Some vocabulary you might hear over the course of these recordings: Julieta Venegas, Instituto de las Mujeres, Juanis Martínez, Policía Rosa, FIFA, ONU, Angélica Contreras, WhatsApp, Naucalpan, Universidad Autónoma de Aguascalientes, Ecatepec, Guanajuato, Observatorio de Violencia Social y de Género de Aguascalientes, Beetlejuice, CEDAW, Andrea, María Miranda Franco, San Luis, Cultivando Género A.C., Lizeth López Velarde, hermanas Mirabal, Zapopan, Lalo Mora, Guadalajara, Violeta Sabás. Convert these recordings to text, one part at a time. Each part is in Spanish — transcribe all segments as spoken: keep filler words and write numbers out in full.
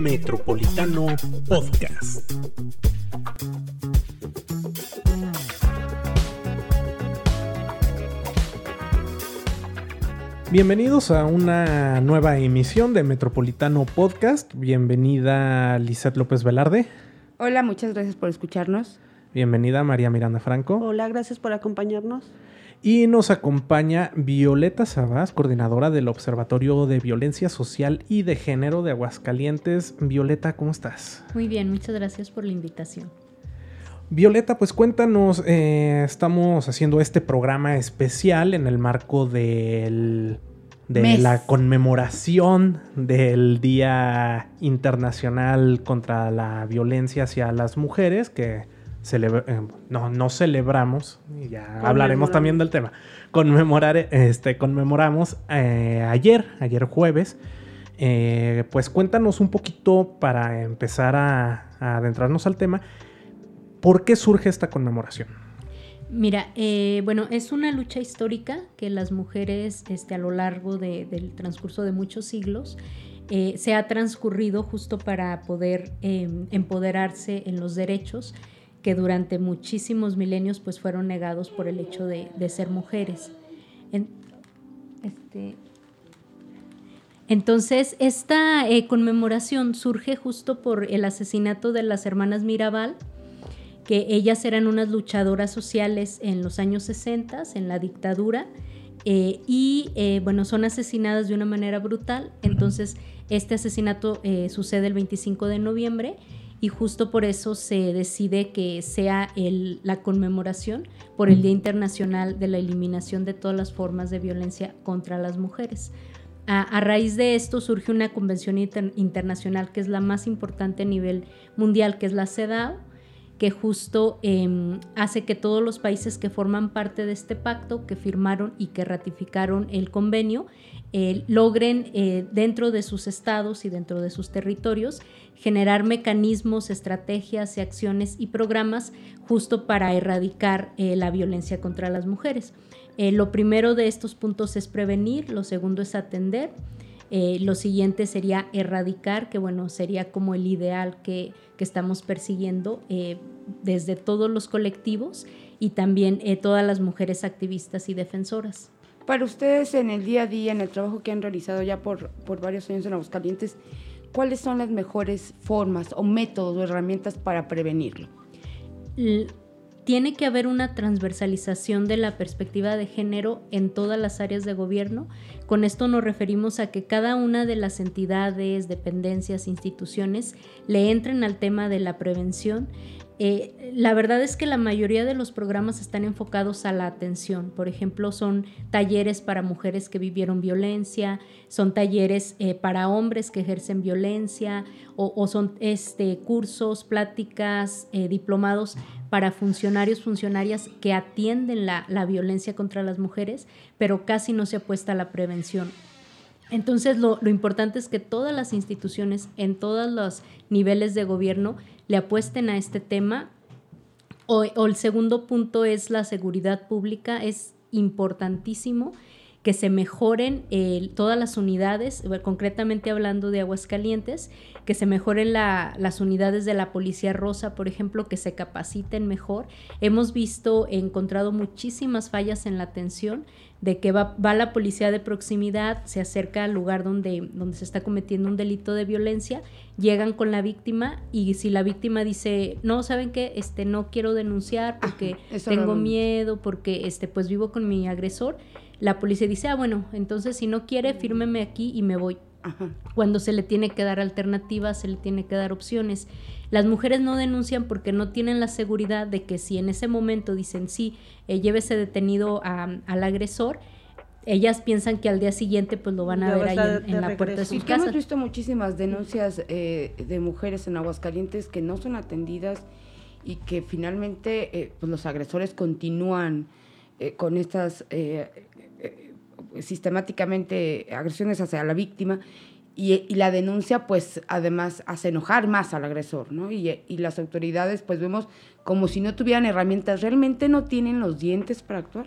Metropolitano Podcast. Bienvenidos a una nueva emisión de Metropolitano Podcast. Bienvenida Lizeth López Velarde. Hola, muchas gracias por escucharnos. Bienvenida María Miranda Franco. Hola, gracias por acompañarnos. Y nos acompaña Violeta Sabás, coordinadora del Observatorio de Violencia Social y de Género de Aguascalientes. Violeta, ¿cómo estás? Muy bien, muchas gracias por la invitación. Violeta, pues cuéntanos, eh, estamos haciendo este programa especial en el marco del, de Mes. la conmemoración del Día Internacional contra la Violencia hacia las Mujeres, que... Celebra- eh, no, no celebramos, ya hablaremos también del tema. Conmemorar, este, conmemoramos eh, ayer, ayer jueves. Eh, pues cuéntanos un poquito para empezar a, a adentrarnos al tema. ¿Por qué surge esta conmemoración? Mira, eh, bueno, es una lucha histórica que las mujeres este, a lo largo de, del transcurso de muchos siglos eh, se ha transcurrido justo para poder eh, empoderarse en los derechos que durante muchísimos milenios pues fueron negados por el hecho de, de ser mujeres. En, este, entonces, esta eh, conmemoración surge justo por el asesinato de las hermanas Mirabal, que ellas eran unas luchadoras sociales en los años sesenta, en la dictadura, eh, y eh, bueno, son asesinadas de una manera brutal. Entonces, este asesinato eh, sucede el veinticinco de noviembre, y justo por eso se decide que sea el, la conmemoración por el Día Internacional de la Eliminación de todas las formas de violencia contra las mujeres. A, a raíz de esto surge una convención inter, internacional que es la más importante a nivel mundial, que es la CEDAW, que justo eh, hace que todos los países que forman parte de este pacto, que firmaron y que ratificaron el convenio, eh, logren eh, dentro de sus estados y dentro de sus territorios generar mecanismos, estrategias y acciones y programas justo para erradicar eh, la violencia contra las mujeres. Eh, lo primero de estos puntos es prevenir, lo segundo es atender, eh, lo siguiente sería erradicar, que bueno, sería como el ideal que, que estamos persiguiendo eh, desde todos los colectivos y también eh, todas las mujeres activistas y defensoras. Para ustedes en el día a día, en el trabajo que han realizado ya por, por varios años en Aguascalientes, ¿cuáles son las mejores formas o métodos o herramientas para prevenirlo? Tiene que haber una transversalización de la perspectiva de género en todas las áreas de gobierno. Con esto nos referimos a que cada una de las entidades, dependencias, instituciones le entren al tema de la prevención. Eh, la verdad es que la mayoría de los programas están enfocados a la atención. Por ejemplo, son talleres para mujeres que vivieron violencia, son talleres eh, para hombres que ejercen violencia o, o son este, cursos, pláticas, eh, diplomados para funcionarios, funcionarias que atienden la, la violencia contra las mujeres, pero casi no se apuesta a la prevención. Entonces, lo, lo importante es que todas las instituciones en todos los niveles de gobierno le apuesten a este tema. O, o el segundo punto es la seguridad pública. Es importantísimo que se mejoren eh, todas las unidades, concretamente hablando de Aguascalientes, que se mejoren la, las unidades de la Policía Rosa, por ejemplo, que se capaciten mejor. Hemos visto, encontrado muchísimas fallas en la atención, de que va, va la policía de proximidad, se acerca al lugar donde, donde se está cometiendo un delito de violencia, llegan con la víctima y si la víctima dice, no, ¿saben qué? Este, no quiero denunciar porque ah, tengo miedo, porque este, pues vivo con mi agresor, la policía dice, ah, bueno, entonces si no quiere, fírmeme aquí y me voy. Ajá. Cuando se le tiene que dar alternativas, se le tiene que dar opciones. Las mujeres no denuncian porque no tienen la seguridad de que si en ese momento dicen sí, eh, llévese detenido a, al agresor, ellas piensan que al día siguiente pues lo van a ver ahí en, en la puerta de su casa. Y que hemos visto muchísimas denuncias eh, de mujeres en Aguascalientes que no son atendidas y que finalmente eh, pues los agresores continúan eh, con estas eh, eh, sistemáticamente agresiones hacia la víctima. Y, y la denuncia, pues, además, hace enojar más al agresor, ¿no? Y, y las autoridades, pues, vemos como si no tuvieran herramientas. ¿Realmente no tienen los dientes para actuar?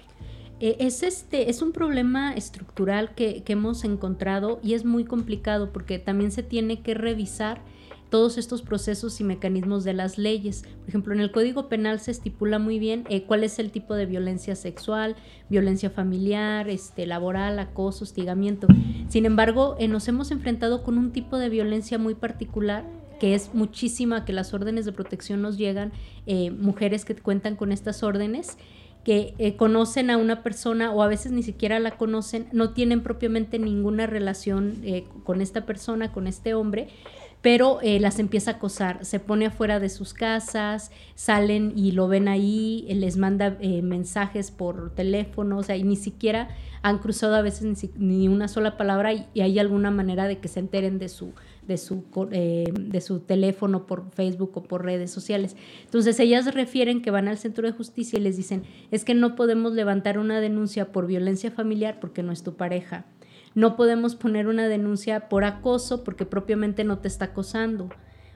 Eh, es, este, es un problema estructural que, que hemos encontrado, y es muy complicado porque también se tiene que revisar todos estos procesos y mecanismos de las leyes. Por ejemplo, en el Código Penal se estipula muy bien eh, cuál es el tipo de violencia sexual, violencia familiar, este, laboral, acoso, hostigamiento. Sin embargo, eh, nos hemos enfrentado con un tipo de violencia muy particular, que es muchísima, que las órdenes de protección nos llegan, eh, mujeres que cuentan con estas órdenes, que eh, conocen a una persona o a veces ni siquiera la conocen, no tienen propiamente ninguna relación eh, con esta persona, con este hombre, pero eh, las empieza a acosar, se pone afuera de sus casas, salen y lo ven ahí, les manda eh, mensajes por teléfono, o sea, y ni siquiera han cruzado a veces ni, si, ni una sola palabra, y, y hay alguna manera de que se enteren de su, de, su, eh, de su teléfono por Facebook o por redes sociales. Entonces ellas refieren que van al centro de justicia y les dicen, es que no podemos levantar una denuncia por violencia familiar porque no es tu pareja. No podemos poner una denuncia por acoso porque propiamente no te está acosando.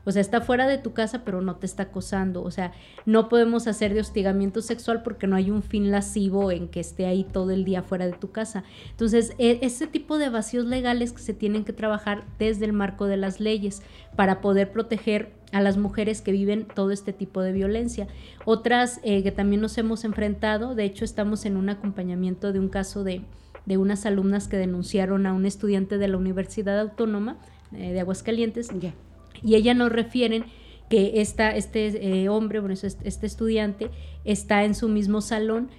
O sea, está fuera de tu casa, pero no te está acosando. O sea, no podemos hacer de hostigamiento sexual porque no hay un fin lascivo en que esté ahí todo el día fuera de tu casa. Entonces, ese tipo de vacíos legales que se tienen que trabajar desde el marco de las leyes para poder proteger a las mujeres que viven todo este tipo de violencia. Otras eh, que también nos hemos enfrentado, de hecho, estamos en un acompañamiento de un caso de... de unas alumnas que denunciaron a un estudiante de la Universidad Autónoma eh, de Aguascalientes, yeah. y ella nos refieren que esta, este eh, hombre, bueno, este estudiante está en su mismo salón,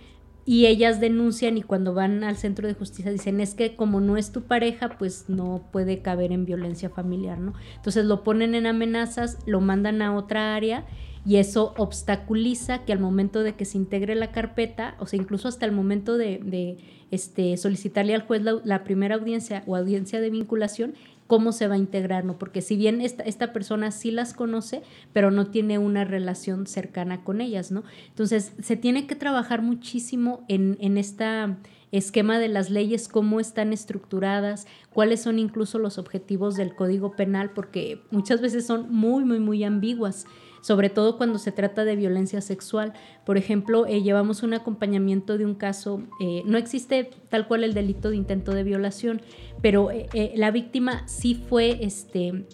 y ellas denuncian, y cuando van al centro de justicia dicen, es que como no es tu pareja, pues no puede caber en violencia familiar, ¿no? Entonces lo ponen en amenazas, lo mandan a otra área, y eso obstaculiza que al momento de que se integre la carpeta, o sea, incluso hasta el momento de, de este, solicitarle al juez la, la primera audiencia o audiencia de vinculación, cómo se va a integrar, ¿no? Porque si bien esta, esta persona sí las conoce, pero no tiene una relación cercana con ellas, ¿no? Entonces, se tiene que trabajar muchísimo en, en esta... esquema de las leyes, cómo están estructuradas, cuáles son incluso los objetivos del Código Penal, porque muchas veces son muy, muy, muy ambiguas, sobre todo cuando se trata de violencia sexual. Por ejemplo, eh, llevamos un acompañamiento de un caso, eh, no existe tal cual el delito de intento de violación, pero eh, eh, la víctima sí fue este,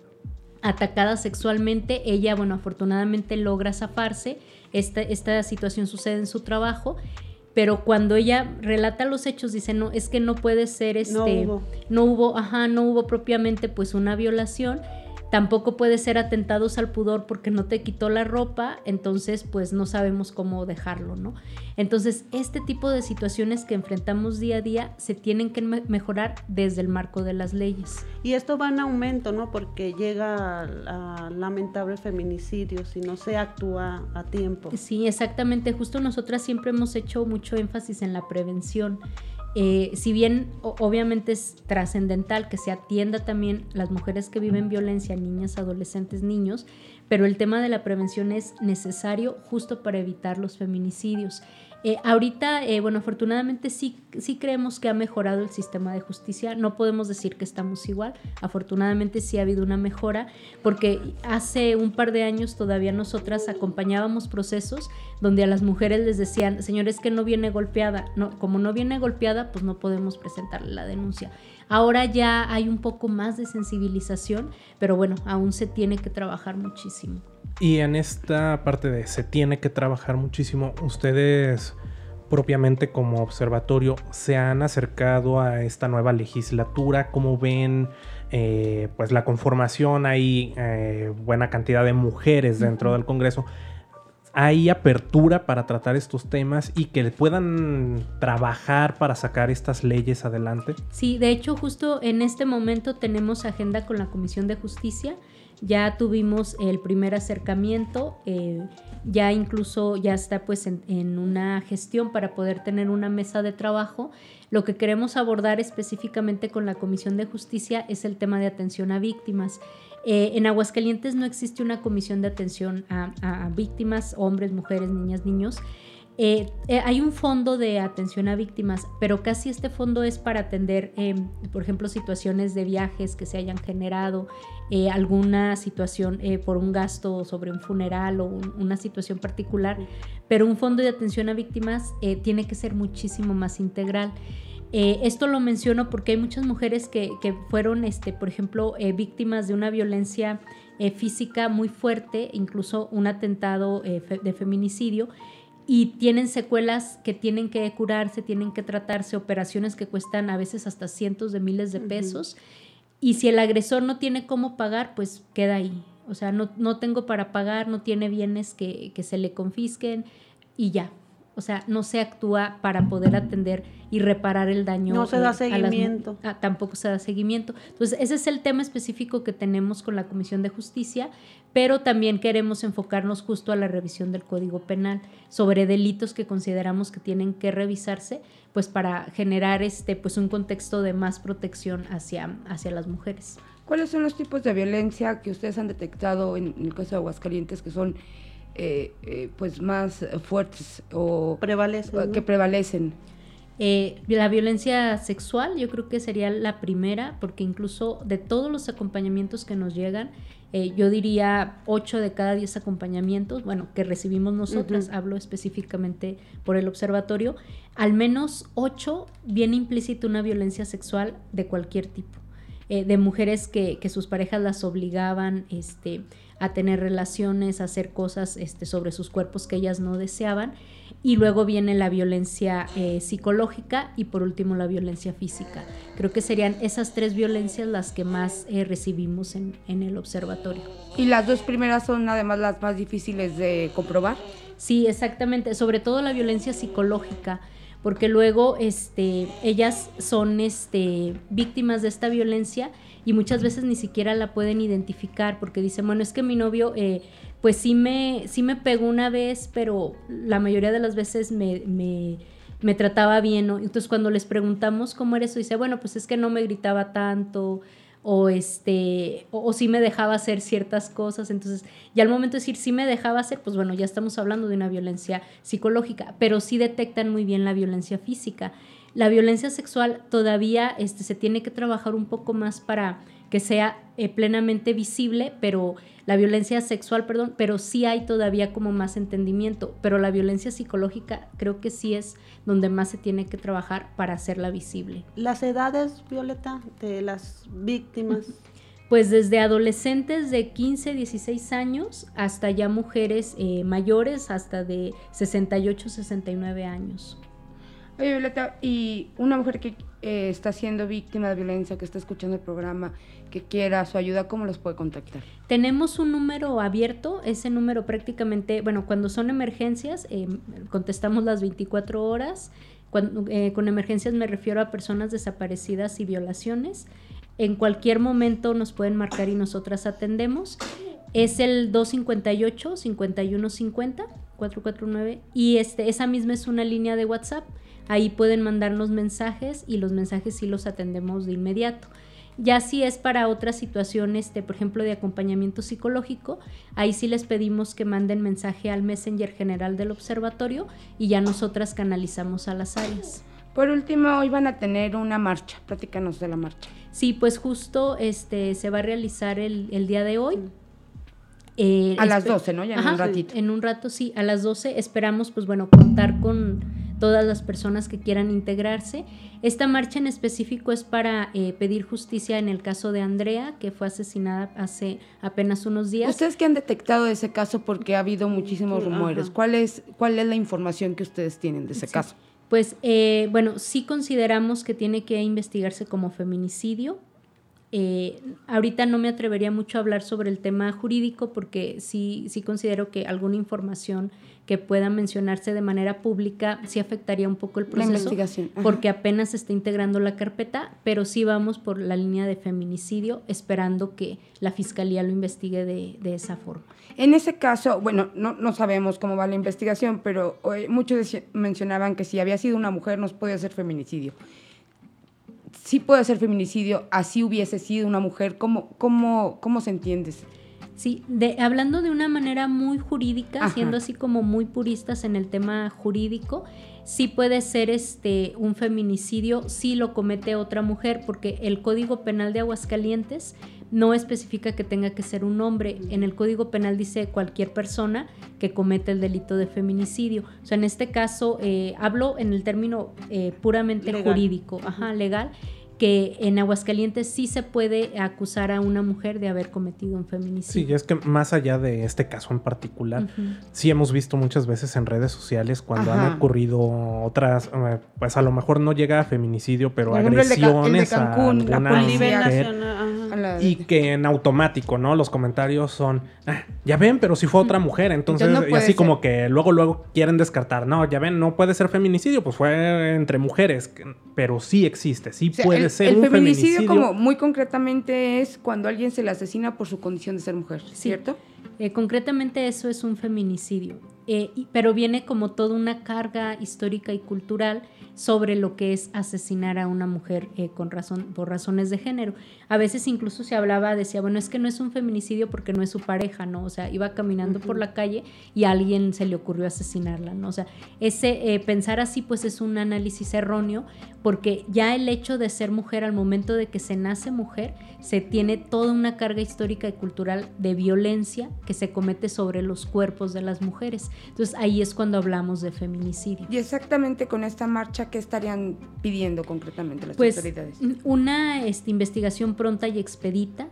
atacada sexualmente. Ella, bueno, afortunadamente logra zafarse. Esta, esta situación sucede en su trabajo, pero cuando ella relata los hechos dice, no, es que no puede ser, este, no hubo, no hubo, ajá, no hubo propiamente pues una violación, tampoco puede ser atentados al pudor porque no te quitó la ropa, entonces pues no sabemos cómo dejarlo, ¿no? Entonces este tipo de situaciones que enfrentamos día a día se tienen que me- mejorar desde el marco de las leyes. Y esto va en aumento, ¿no? Porque llega a, a lamentable feminicidio si no se actúa a tiempo. Sí, exactamente, justo nosotras siempre hemos hecho mucho énfasis en la prevención. Eh, si bien o, obviamente es trascendental que se atienda también las mujeres que viven violencia, niñas, adolescentes, niños, pero el tema de la prevención es necesario justo para evitar los feminicidios. Eh, ahorita, eh, bueno, afortunadamente sí, sí creemos que ha mejorado el sistema de justicia, no podemos decir que estamos igual, afortunadamente sí ha habido una mejora, porque hace un par de años todavía nosotras acompañábamos procesos donde a las mujeres les decían, señores, que no viene golpeada, no, como no viene golpeada, pues no podemos presentarle la denuncia. Ahora ya hay un poco más de sensibilización, pero bueno, aún se tiene que trabajar muchísimo. Y en esta parte de se tiene que trabajar muchísimo, ustedes propiamente como observatorio se han acercado a esta nueva legislatura, ¿cómo ven eh, pues la conformación? Hay eh, buena cantidad de mujeres dentro uh-huh. del Congreso. ¿Hay apertura para tratar estos temas y que puedan trabajar para sacar estas leyes adelante? Sí, de hecho justo en este momento tenemos agenda con la Comisión de Justicia. Ya tuvimos el primer acercamiento, eh, ya incluso ya está pues en, en una gestión para poder tener una mesa de trabajo. Lo que queremos abordar específicamente con la Comisión de Justicia es el tema de atención a víctimas. Eh, en Aguascalientes no existe una comisión de atención a, a, a víctimas, hombres, mujeres, niñas, niños. Eh, eh, hay un fondo de atención a víctimas, pero casi este fondo es para atender, eh, por ejemplo, situaciones de viajes que se hayan generado, eh, alguna situación eh, por un gasto sobre un funeral o un, una situación particular, pero un fondo de atención a víctimas eh, tiene que ser muchísimo más integral. Eh, esto lo menciono porque hay muchas mujeres que, que fueron, este, por ejemplo, eh, víctimas de una violencia eh, física muy fuerte, incluso un atentado eh, fe- de feminicidio, y tienen secuelas que tienen que curarse, tienen que tratarse, operaciones que cuestan a veces hasta cientos de miles de pesos. Uh-huh. Y si el agresor no tiene cómo pagar, pues queda ahí. O sea, no, no tengo para pagar, no tiene bienes que, que se le confisquen y ya. O sea, no se actúa para poder atender y reparar el daño. No se da seguimiento. A las, a, tampoco se da seguimiento. Entonces, ese es el tema específico que tenemos con la Comisión de Justicia, pero también queremos enfocarnos justo a la revisión del Código Penal sobre delitos que consideramos que tienen que revisarse, pues para generar este, pues, un contexto de más protección hacia, hacia las mujeres. ¿Cuáles son los tipos de violencia que ustedes han detectado en, en el caso de Aguascalientes que son Eh, eh, pues más fuertes o prevalecen, ¿no? que prevalecen? Eh, la violencia sexual yo creo que sería la primera, porque incluso de todos los acompañamientos que nos llegan, eh, yo diría ocho de cada diez acompañamientos, bueno, que recibimos nosotras, uh-huh. hablo específicamente por el observatorio, al menos ocho viene implícito una violencia sexual de cualquier tipo, eh, de mujeres que, que sus parejas las obligaban, este... a tener relaciones, a hacer cosas este, sobre sus cuerpos que ellas no deseaban, y luego viene la violencia eh, psicológica y por último la violencia física. Creo que serían esas tres violencias las que más eh, recibimos en, en el observatorio. ¿Y las dos primeras son además las más difíciles de comprobar? Sí, exactamente, sobre todo la violencia psicológica, porque luego este, ellas son este, víctimas de esta violencia y muchas veces ni siquiera la pueden identificar porque dicen, bueno, es que mi novio eh, pues sí me, sí me pegó una vez, pero la mayoría de las veces me, me, me trataba bien, ¿no? Entonces cuando les preguntamos cómo era eso, dice, bueno, pues es que no me gritaba tanto, o este o, o sí me dejaba hacer ciertas cosas. Entonces ya al momento de decir sí me dejaba hacer, pues bueno, ya estamos hablando de una violencia psicológica, pero sí detectan muy bien la violencia física. La violencia sexual todavía este, se tiene que trabajar un poco más para que sea eh, plenamente visible, pero la violencia sexual, perdón, pero sí hay todavía como más entendimiento, pero la violencia psicológica creo que sí es donde más se tiene que trabajar para hacerla visible. ¿Las edades, Violeta, de las víctimas? Pues desde adolescentes de quince, dieciséis años hasta ya mujeres eh, mayores, hasta de sesenta y ocho, sesenta y nueve años. Oye, Violeta, y una mujer que eh, está siendo víctima de violencia, que está escuchando el programa, que quiera su ayuda, ¿cómo los puede contactar? Tenemos un número abierto, ese número prácticamente, bueno, cuando son emergencias, eh, contestamos las veinticuatro horas, cuando, eh, con emergencias me refiero a personas desaparecidas y violaciones. En cualquier momento nos pueden marcar y nosotras atendemos. Es el doscientos cincuenta y ocho, cincuenta y uno cincuenta, cuatrocientos cuarenta y nueve, y este, esa misma es una línea de WhatsApp. Ahí pueden mandarnos mensajes y los mensajes sí los atendemos de inmediato. Ya si es para otra situación, este, por ejemplo, de acompañamiento psicológico, ahí sí les pedimos que manden mensaje al Messenger general del observatorio y ya nosotras canalizamos a las áreas. Por último, hoy van a tener una marcha, platícanos de la marcha. Sí, pues justo este, se va a realizar el, el día de hoy. Eh, a las doce, ¿no? Ya en ajá, un ratito. En un rato, sí, a las doce esperamos, pues bueno, contar con todas las personas que quieran integrarse. Esta marcha en específico es para eh, pedir justicia en el caso de Andrea, que fue asesinada hace apenas unos días. ¿Ustedes qué han detectado de ese caso? Porque ha habido muchísimos rumores. ¿Cuál es, cuál es la información que ustedes tienen de ese sí. caso? Pues, eh, bueno, sí consideramos que tiene que investigarse como feminicidio. Eh, ahorita no me atrevería mucho a hablar sobre el tema jurídico porque sí, sí considero que alguna información que pueda mencionarse de manera pública sí afectaría un poco el proceso, la investigación, porque apenas se está integrando la carpeta, pero sí vamos por la línea de feminicidio esperando que la fiscalía lo investigue de, de esa forma. En ese caso, bueno, no, no sabemos cómo va la investigación, pero hoy muchos mencionaban que si había sido una mujer no podía ser feminicidio. Sí puede ser feminicidio, así hubiese sido una mujer. ¿Cómo, cómo, cómo se entiende? Sí, de, hablando de una manera muy jurídica, ajá, siendo así como muy puristas en el tema jurídico, sí puede ser este un feminicidio si lo comete otra mujer, porque el Código Penal de Aguascalientes no especifica que tenga que ser un hombre. En el Código Penal dice cualquier persona que comete el delito de feminicidio. O sea, en este caso, eh, hablo en el término eh, puramente legal, jurídico, ajá, legal, que en Aguascalientes sí se puede acusar a una mujer de haber cometido un feminicidio. Sí, es que más allá de este caso en particular, uh-huh, sí hemos visto muchas veces en redes sociales cuando, ajá, han ocurrido otras, pues a lo mejor no llega a feminicidio, pero por ejemplo, agresiones el de Cancún, a alguna la policía mujer, nacional, y que en automático, ¿no? Los comentarios son, ah, ya ven, pero si fue otra mujer, entonces, entonces no y así ser. Como que luego, luego quieren descartar, no, ya ven, no puede ser feminicidio, pues fue entre mujeres, pero sí existe, sí, o sea, puede el... El feminicidio, feminicidio, como muy concretamente, es cuando alguien se le asesina por su condición de ser mujer, ¿cierto? Sí. Eh, concretamente eso es un feminicidio, eh, pero viene como toda una carga histórica y cultural sobre lo que es asesinar a una mujer eh, con razón, por razones de género. A veces incluso se hablaba, decía, bueno, es que no es un feminicidio porque no es su pareja, ¿no? O sea, iba caminando, uh-huh, por la calle y a alguien se le ocurrió asesinarla, ¿no? O sea, ese eh, pensar así pues es un análisis erróneo, porque ya el hecho de ser mujer, al momento de que se nace mujer, se tiene toda una carga histórica y cultural de violencia que se comete sobre los cuerpos de las mujeres. Entonces ahí es cuando hablamos de feminicidio. Y exactamente con esta marcha, ¿qué estarían pidiendo concretamente las pues, autoridades? Una este, investigación pronta y expedita,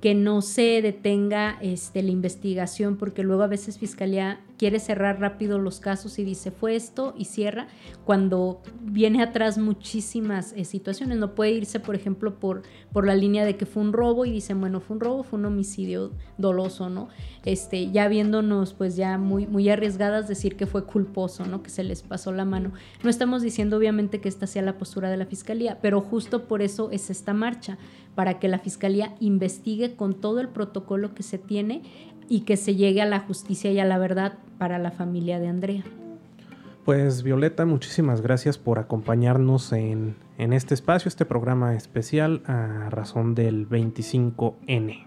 que no se detenga este, la investigación, porque luego a veces Fiscalía quiere cerrar rápido los casos y dice fue esto y cierra, cuando viene atrás muchísimas eh, situaciones. No puede irse, por ejemplo, por, por la línea de que fue un robo y dicen, bueno, fue un robo, fue un homicidio doloso, ¿no? Este, ya viéndonos pues ya muy, muy arriesgadas, decir que fue culposo, ¿no? Que se les pasó la mano. No estamos diciendo obviamente que esta sea la postura de la Fiscalía, pero justo por eso es esta marcha, para que la Fiscalía investigue con todo el protocolo que se tiene y que se llegue a la justicia y a la verdad para la familia de Andrea. Pues Violeta, muchísimas gracias por acompañarnos en, en este espacio, este programa especial a razón del veinticinco ene.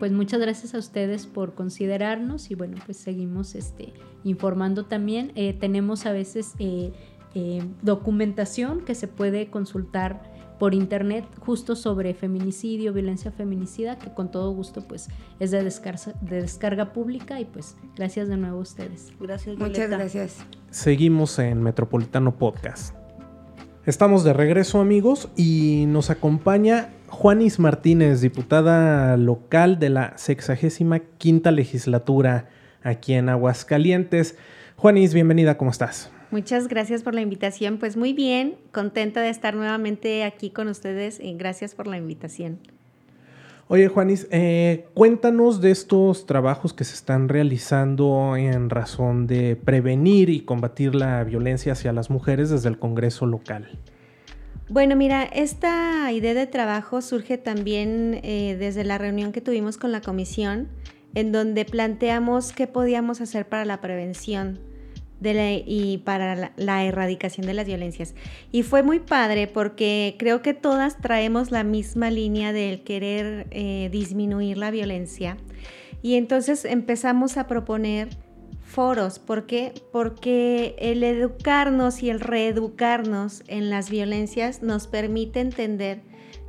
Pues muchas gracias a ustedes por considerarnos y bueno, pues seguimos este, informando también. Eh, tenemos a veces eh, eh, documentación que se puede consultar por internet justo sobre feminicidio, violencia feminicida, que con todo gusto pues es de descarga, de descarga pública, y pues gracias de nuevo a ustedes. Gracias, Violeta. Muchas gracias. Seguimos en Metropolitano Podcast. Estamos de regreso, amigos, y nos acompaña Juanis Martínez, diputada local de la sexagésima quinta legislatura aquí en Aguascalientes. Juanis, bienvenida, ¿cómo estás? Muchas gracias por la invitación. Pues muy bien, contenta de estar nuevamente aquí con ustedes y gracias por la invitación. Oye, Juanis, eh, cuéntanos de estos trabajos que se están realizando en razón de prevenir y combatir la violencia hacia las mujeres desde el Congreso local. Bueno, mira, esta idea de trabajo surge también eh, desde la reunión que tuvimos con la comisión, en donde planteamos qué podíamos hacer para la prevención De la, y para la, la erradicación de las violencias. Y fue muy padre porque creo que todas traemos la misma línea del querer eh, disminuir la violencia. Y entonces empezamos a proponer foros. ¿Por qué? Porque el educarnos y el reeducarnos en las violencias nos permite entender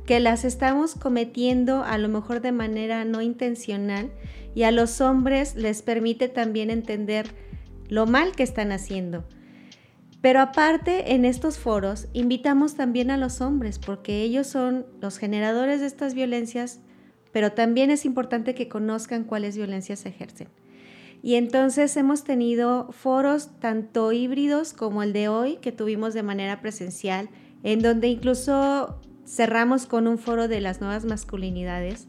que las estamos cometiendo a lo mejor de manera no intencional, y a los hombres les permite también entender lo mal que están haciendo. Pero aparte, en estos foros invitamos también a los hombres, porque ellos son los generadores de estas violencias, pero también es importante que conozcan cuáles violencias se ejercen. Y entonces hemos tenido foros tanto híbridos como el de hoy, que tuvimos de manera presencial, en donde incluso cerramos con un foro de las nuevas masculinidades,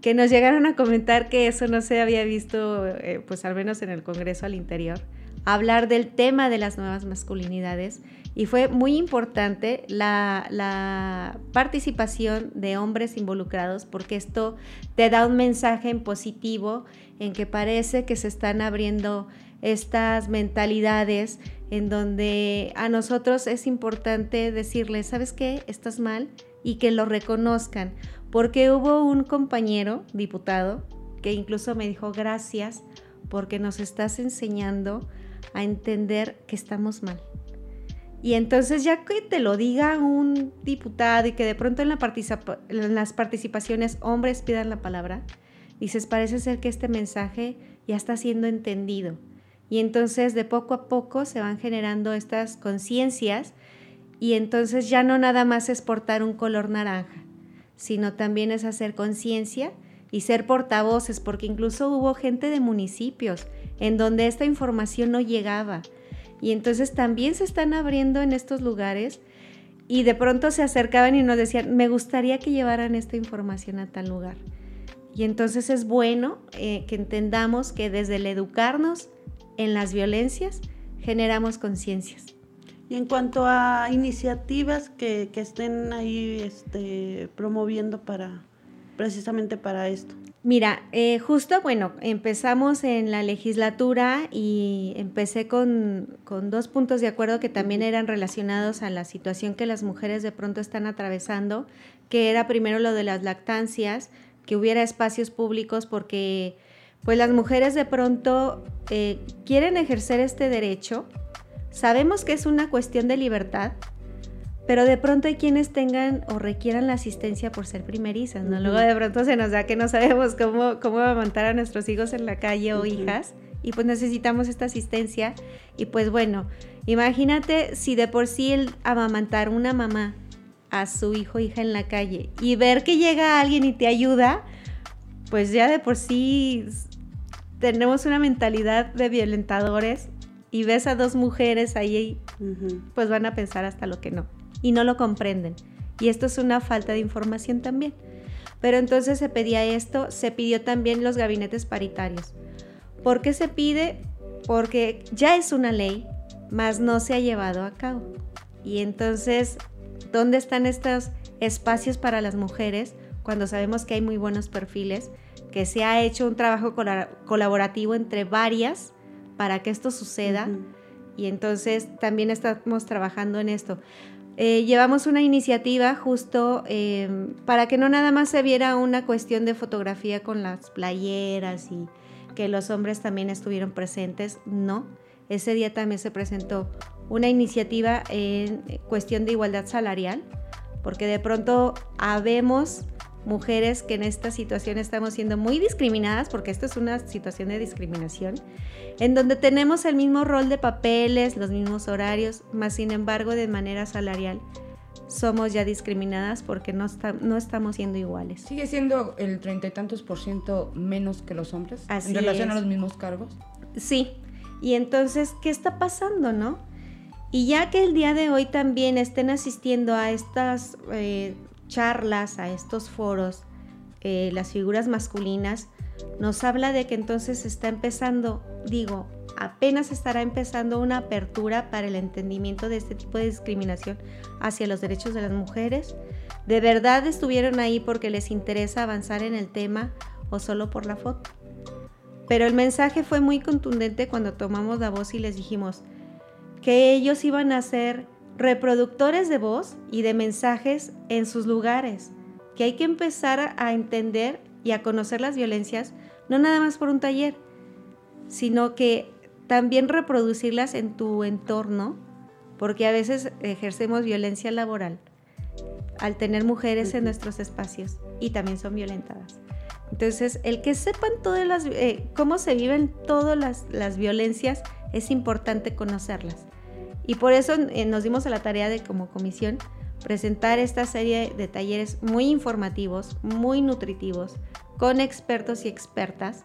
que nos llegaron a comentar que eso no se había visto, eh, pues al menos en el Congreso al interior, hablar del tema de las nuevas masculinidades, y fue muy importante la, la participación de hombres involucrados, porque esto te da un mensaje en positivo, en que parece que se están abriendo estas mentalidades, en donde a nosotros es importante decirles, ¿sabes qué? Estás mal, y que lo reconozcan. Porque hubo un compañero diputado que incluso me dijo gracias porque nos estás enseñando a entender que estamos mal. Y entonces ya que te lo diga un diputado y que de pronto en, la participa- en las participaciones hombres pidan la palabra, dices, parece ser que este mensaje ya está siendo entendido. Y entonces de poco a poco se van generando estas conciencias y entonces ya no nada más es portar un color naranja, sino también es hacer conciencia y ser portavoces, porque incluso hubo gente de municipios en donde esta información no llegaba. Y entonces también se están abriendo en estos lugares y de pronto se acercaban y nos decían, me gustaría que llevaran esta información a tal lugar. Y entonces es bueno eh, que entendamos que desde el educarnos en las violencias generamos conciencias. Y en cuanto a iniciativas que, que estén ahí este, promoviendo para, precisamente para esto. Mira, eh, justo, bueno, empezamos en la legislatura y empecé con, con dos puntos de acuerdo que también eran relacionados a la situación que las mujeres de pronto están atravesando, que era primero lo de las lactancias, que hubiera espacios públicos porque pues las mujeres de pronto eh, quieren ejercer este derecho. Sabemos que es una cuestión de libertad, pero de pronto hay quienes tengan o requieran la asistencia por ser primerizas, ¿no? Uh-huh. Luego de pronto se nos da que no sabemos cómo, cómo amamantar a nuestros hijos en la calle uh-huh. o hijas, y pues necesitamos esta asistencia. Y pues bueno, imagínate si de por sí el amamantar una mamá a su hijo o hija en la calle y ver que llega alguien y te ayuda, pues ya de por sí tenemos una mentalidad de violentadores y ves a dos mujeres ahí, uh-huh. pues van a pensar hasta lo que no, y no lo comprenden. Y esto es una falta de información también. Pero entonces se pedía esto, se pidió también los gabinetes paritarios. ¿Por qué se pide? Porque ya es una ley, mas no se ha llevado a cabo. Y entonces, ¿dónde están estos espacios para las mujeres? Cuando sabemos que hay muy buenos perfiles, que se ha hecho un trabajo colaborativo entre varias para que esto suceda, uh-huh. y entonces también estamos trabajando en esto. Eh, llevamos una iniciativa justo eh, para que no nada más se viera una cuestión de fotografía con las playeras y que los hombres también estuvieron presentes, no. Ese día también se presentó una iniciativa en cuestión de igualdad salarial, porque de pronto habemos mujeres que en esta situación estamos siendo muy discriminadas, porque esto es una situación de discriminación, en donde tenemos el mismo rol de papeles, los mismos horarios, mas sin embargo de manera salarial somos ya discriminadas porque no, está, no estamos siendo iguales. ¿Sigue siendo el treinta y tantos por ciento menos que los hombres Así en relación es. a los mismos cargos? Sí, y entonces, ¿qué está pasando, no? Y ya que el día de hoy también estén asistiendo a estas eh, charlas, a estos foros, eh, las figuras masculinas, nos habla de que entonces está empezando, digo, apenas estará empezando una apertura para el entendimiento de este tipo de discriminación hacia los derechos de las mujeres. ¿De verdad estuvieron ahí porque les interesa avanzar en el tema o solo por la foto? Pero el mensaje fue muy contundente cuando tomamos la voz y les dijimos que ellos iban a ser reproductores de voz y de mensajes en sus lugares, que hay que empezar a entender y a conocer las violencias, no nada más por un taller, sino que también reproducirlas en tu entorno, porque a veces ejercemos violencia laboral al tener mujeres en nuestros espacios y también son violentadas. Entonces, el que sepan todas las, eh, cómo se viven todas las, las violencias, es importante conocerlas. Y por eso eh, nos dimos a la tarea de, como comisión, presentar esta serie de talleres muy informativos, muy nutritivos, con expertos y expertas,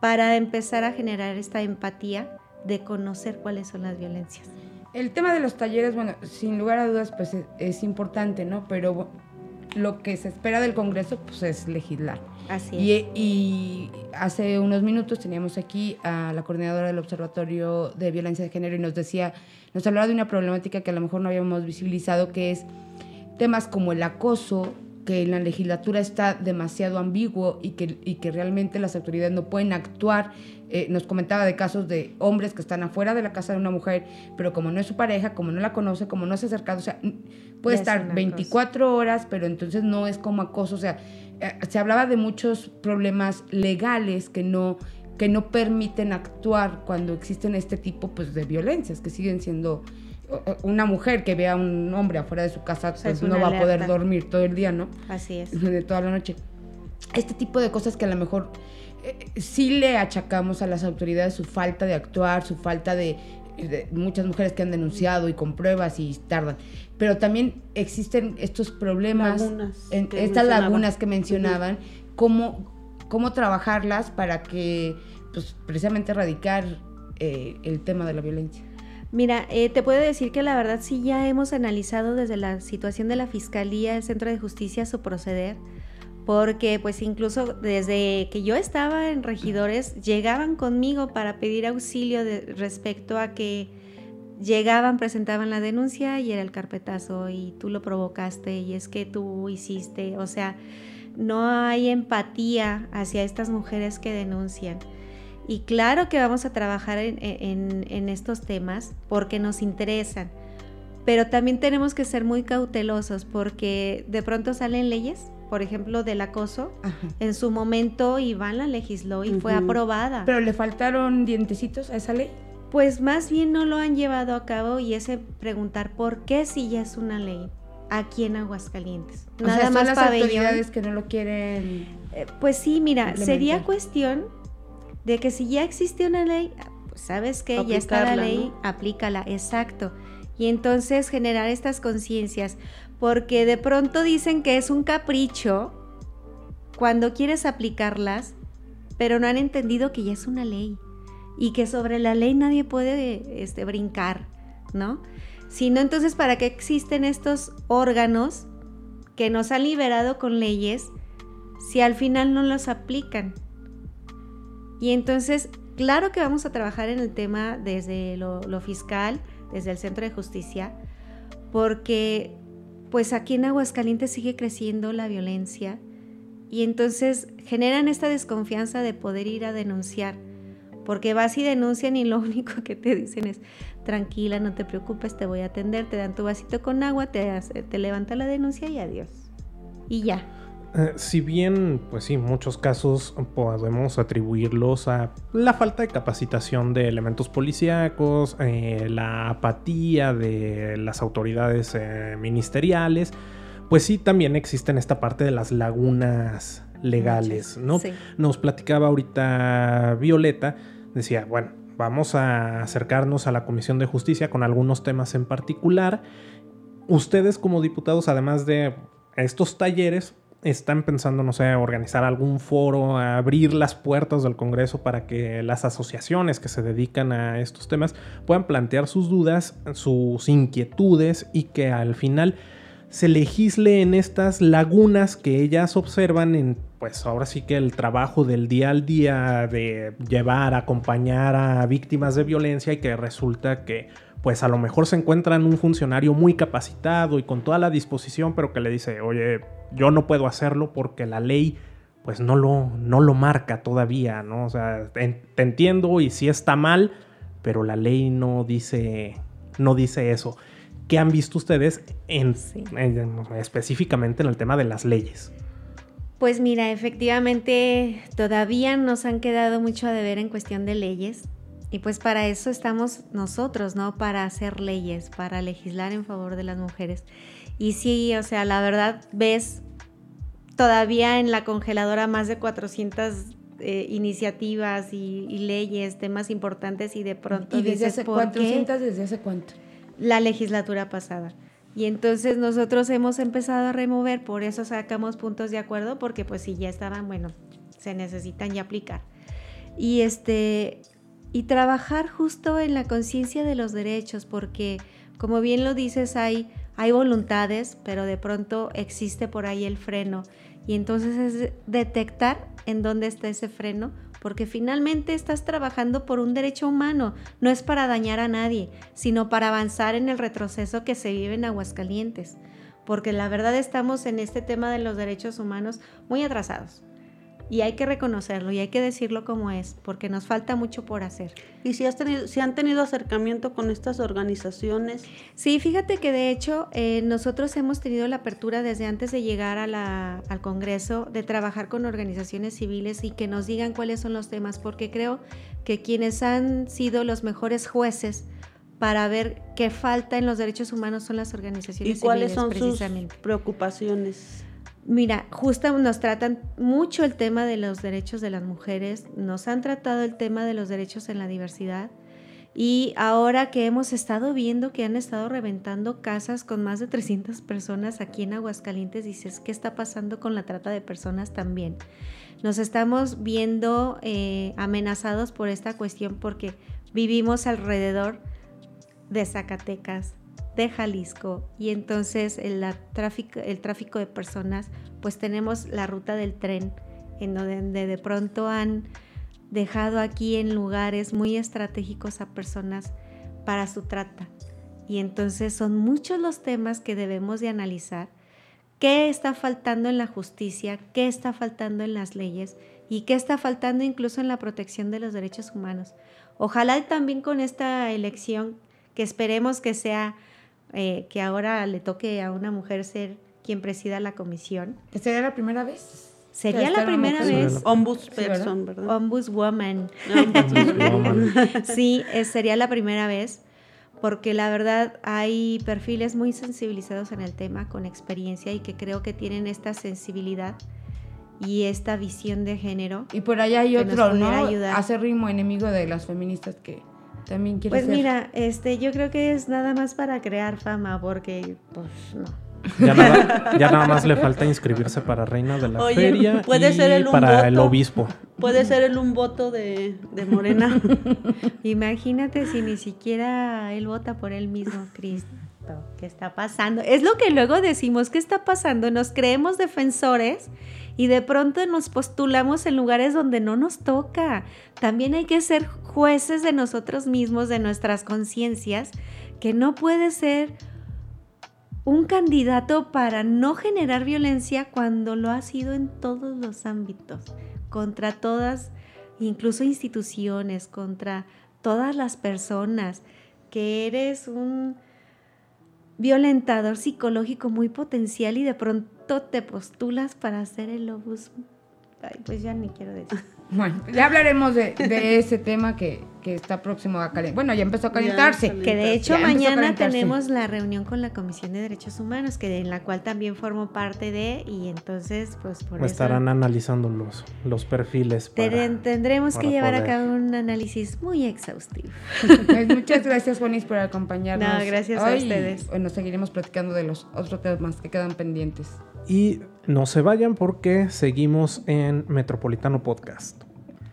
para empezar a generar esta empatía de conocer cuáles son las violencias. El tema de los talleres, bueno, sin lugar a dudas, pues es, es importante, ¿no? Pero lo que se espera del Congreso, pues es legislar. Así es. Y, y hace unos minutos teníamos aquí a la coordinadora del Observatorio de Violencia de Género y nos decía, nos hablaba de una problemática que a lo mejor no habíamos visibilizado, que es temas como el acoso, que en la legislatura está demasiado ambiguo y que, y que realmente las autoridades no pueden actuar. Eh, nos comentaba de casos de hombres que están afuera de la casa de una mujer, pero como no es su pareja, como no la conoce, como no se ha acercado, o sea, puede estar veinticuatro horas, pero entonces no es como acoso. O sea, eh, se hablaba de muchos problemas legales que no, que no permiten actuar cuando existen este tipo, pues, de violencias que siguen siendo... Una mujer que vea a un hombre afuera de su casa, o sea, pues no va a poder dormir todo el día, ¿no? Así es. De toda la noche. Este tipo de cosas que a lo mejor eh, sí le achacamos a las autoridades su falta de actuar, su falta de, de muchas mujeres que han denunciado y con pruebas y tardan. Pero también existen estos problemas, lagunas en, estas lagunas que mencionaban, uh-huh. cómo, cómo trabajarlas para que, pues, precisamente erradicar eh, el tema de la violencia. Mira, eh, te puedo decir que la verdad sí ya hemos analizado desde la situación de la Fiscalía, el Centro de Justicia, su proceder, porque pues incluso desde que yo estaba en regidores llegaban conmigo para pedir auxilio de, respecto a que llegaban, presentaban la denuncia y era el carpetazo y tú lo provocaste y es que tú hiciste, o sea, no hay empatía hacia estas mujeres que denuncian. Y claro que vamos a trabajar en, en, en estos temas porque nos interesan, pero también tenemos que ser muy cautelosos porque de pronto salen leyes, por ejemplo, del acoso. Ajá. En su momento Iván la legisló y uh-huh. fue aprobada. ¿Pero le faltaron dientecitos a esa ley? Pues más bien no lo han llevado a cabo y ese preguntar por qué si ya es una ley aquí en Aguascalientes. O Nada sea, más son las pabellón, autoridades que no lo quieren. Eh, pues sí, mira, sería cuestión... de que si ya existe una ley, pues sabes que ya está la ley, ¿no? Aplícala, exacto. Y entonces generar estas conciencias, porque de pronto dicen que es un capricho cuando quieres aplicarlas, pero no han entendido que ya es una ley y que sobre la ley nadie puede este, brincar, ¿no? Si no, entonces, ¿para qué existen estos órganos que nos han liberado con leyes si al final no los aplican? Y entonces, claro que vamos a trabajar en el tema desde lo, lo fiscal, desde el Centro de Justicia, porque pues aquí en Aguascalientes sigue creciendo la violencia y entonces generan esta desconfianza de poder ir a denunciar, porque vas y denuncian y lo único que te dicen es, tranquila, no te preocupes, te voy a atender, te dan tu vasito con agua, te, te levanta la denuncia y adiós. Y ya. Eh, si bien, pues sí, muchos casos podemos atribuirlos a la falta de capacitación de elementos policíacos, eh, la apatía de las autoridades eh, ministeriales, pues sí, también existen esta parte de las lagunas legales, ¿no? Sí. Nos platicaba ahorita Violeta, decía, bueno, vamos a acercarnos a la Comisión de Justicia con algunos temas en particular. Ustedes como diputados, además de estos talleres, están pensando, no sé, organizar algún foro, abrir las puertas del Congreso para que las asociaciones que se dedican a estos temas puedan plantear sus dudas, sus inquietudes y que al final se legisle en estas lagunas que ellas observan en, pues ahora sí que el trabajo del día al día de llevar, acompañar a víctimas de violencia y que resulta que pues a lo mejor se encuentran un funcionario muy capacitado y con toda la disposición, pero que le dice, oye, yo no puedo hacerlo porque la ley pues no lo, no lo marca todavía, ¿no? O sea, te, te entiendo y sí está mal, pero la ley no dice, no dice eso. ¿Qué han visto ustedes en, sí. en, en, específicamente en el tema de las leyes? Pues mira, efectivamente todavía nos han quedado mucho a deber en cuestión de leyes. Y pues para eso estamos nosotros, ¿no? Para hacer leyes, para legislar en favor de las mujeres. Y sí, o sea, la verdad, ves todavía en la congeladora más de cuatrocientas eh, iniciativas y, y leyes, temas importantes y de pronto... ¿Y desde hace cuatrocientas, desde hace cuánto? La legislatura pasada. Y entonces nosotros hemos empezado a remover, por eso sacamos puntos de acuerdo, porque pues si ya estaban, bueno, se necesitan ya aplicar. Y este... Y trabajar justo en la conciencia de los derechos, porque como bien lo dices, hay, hay voluntades, pero de pronto existe por ahí el freno. Y entonces es detectar en dónde está ese freno, porque finalmente estás trabajando por un derecho humano. No es para dañar a nadie, sino para avanzar en el retroceso que se vive en Aguascalientes. porque la verdad estamos en este tema de los derechos humanos muy atrasados. Y hay que reconocerlo y hay que decirlo como es, porque nos falta mucho por hacer. ¿Y si, has tenido, si han tenido acercamiento con estas organizaciones? Sí, fíjate que de hecho eh, nosotros hemos tenido la apertura desde antes de llegar a la, al Congreso de trabajar con organizaciones civiles y que nos digan cuáles son los temas, porque creo que quienes han sido los mejores jueces para ver qué falta en los derechos humanos son las organizaciones civiles. ¿Y cuáles son sus preocupaciones? Mira, justo nos tratan mucho el tema de los derechos de las mujeres, nos han tratado el tema de los derechos en la diversidad y ahora que hemos estado viendo que han estado reventando casas con más de trescientas personas aquí en Aguascalientes, dices, ¿qué está pasando con la trata de personas también? Nos estamos viendo eh, amenazados por esta cuestión porque vivimos alrededor de Zacatecas, de Jalisco, y entonces el tráfico, el tráfico de personas, pues tenemos la ruta del tren, en donde de pronto han dejado aquí en lugares muy estratégicos a personas para su trata. Y entonces son muchos los temas que debemos de analizar, qué está faltando en la justicia, qué está faltando en las leyes y qué está faltando incluso en la protección de los derechos humanos. Ojalá también con esta elección, que esperemos que sea Eh, que ahora le toque a una mujer ser quien presida la comisión. ¿Sería la primera vez? Sería la primera vez. Ombudsperson, ¿verdad? Ombudswoman. Sí, es, sería la primera vez, porque la verdad hay perfiles muy sensibilizados en el tema, con experiencia y que creo que tienen esta sensibilidad y esta visión de género. Y por allá hay otro, ¿no? Acérrimo enemigo de las feministas que... También pues ser. Mira, este, yo creo que es nada más para crear fama, porque pues no. Ya nada, ya nada más le falta inscribirse para Reina de la Oye, Feria puede y ser el para voto, el obispo. Puede ser el un voto de, de Morena. Imagínate si ni siquiera él vota por él mismo, Cristo. ¿Qué está pasando? Es lo que luego decimos, ¿qué está pasando? Nos creemos defensores y de pronto nos postulamos en lugares donde no nos toca. También hay que ser jueces de nosotros mismos, de nuestras conciencias, que no puede ser un candidato para no generar violencia cuando lo ha sido en todos los ámbitos, contra todas, incluso instituciones, contra todas las personas, que eres un violentador psicológico muy potencial y de pronto te postulas para hacer el obús. Ay, pues ya ni quiero decir. Bueno, ya hablaremos de, de ese tema que, que está próximo a calentar. Bueno, ya empezó a calentarse. Ya, que de hecho mañana tenemos la reunión con la Comisión de Derechos Humanos, que en la cual también formo parte de, y entonces pues por eso estarán analizando los, los perfiles. Para, ten, tendremos para que llevar poder. a cabo un análisis muy exhaustivo. Pues muchas gracias, Juanis, por acompañarnos. No, gracias hoy, a ustedes. Hoy nos seguiremos platicando de los otros temas que quedan pendientes. Y no se vayan porque seguimos en Metropolitano Podcast.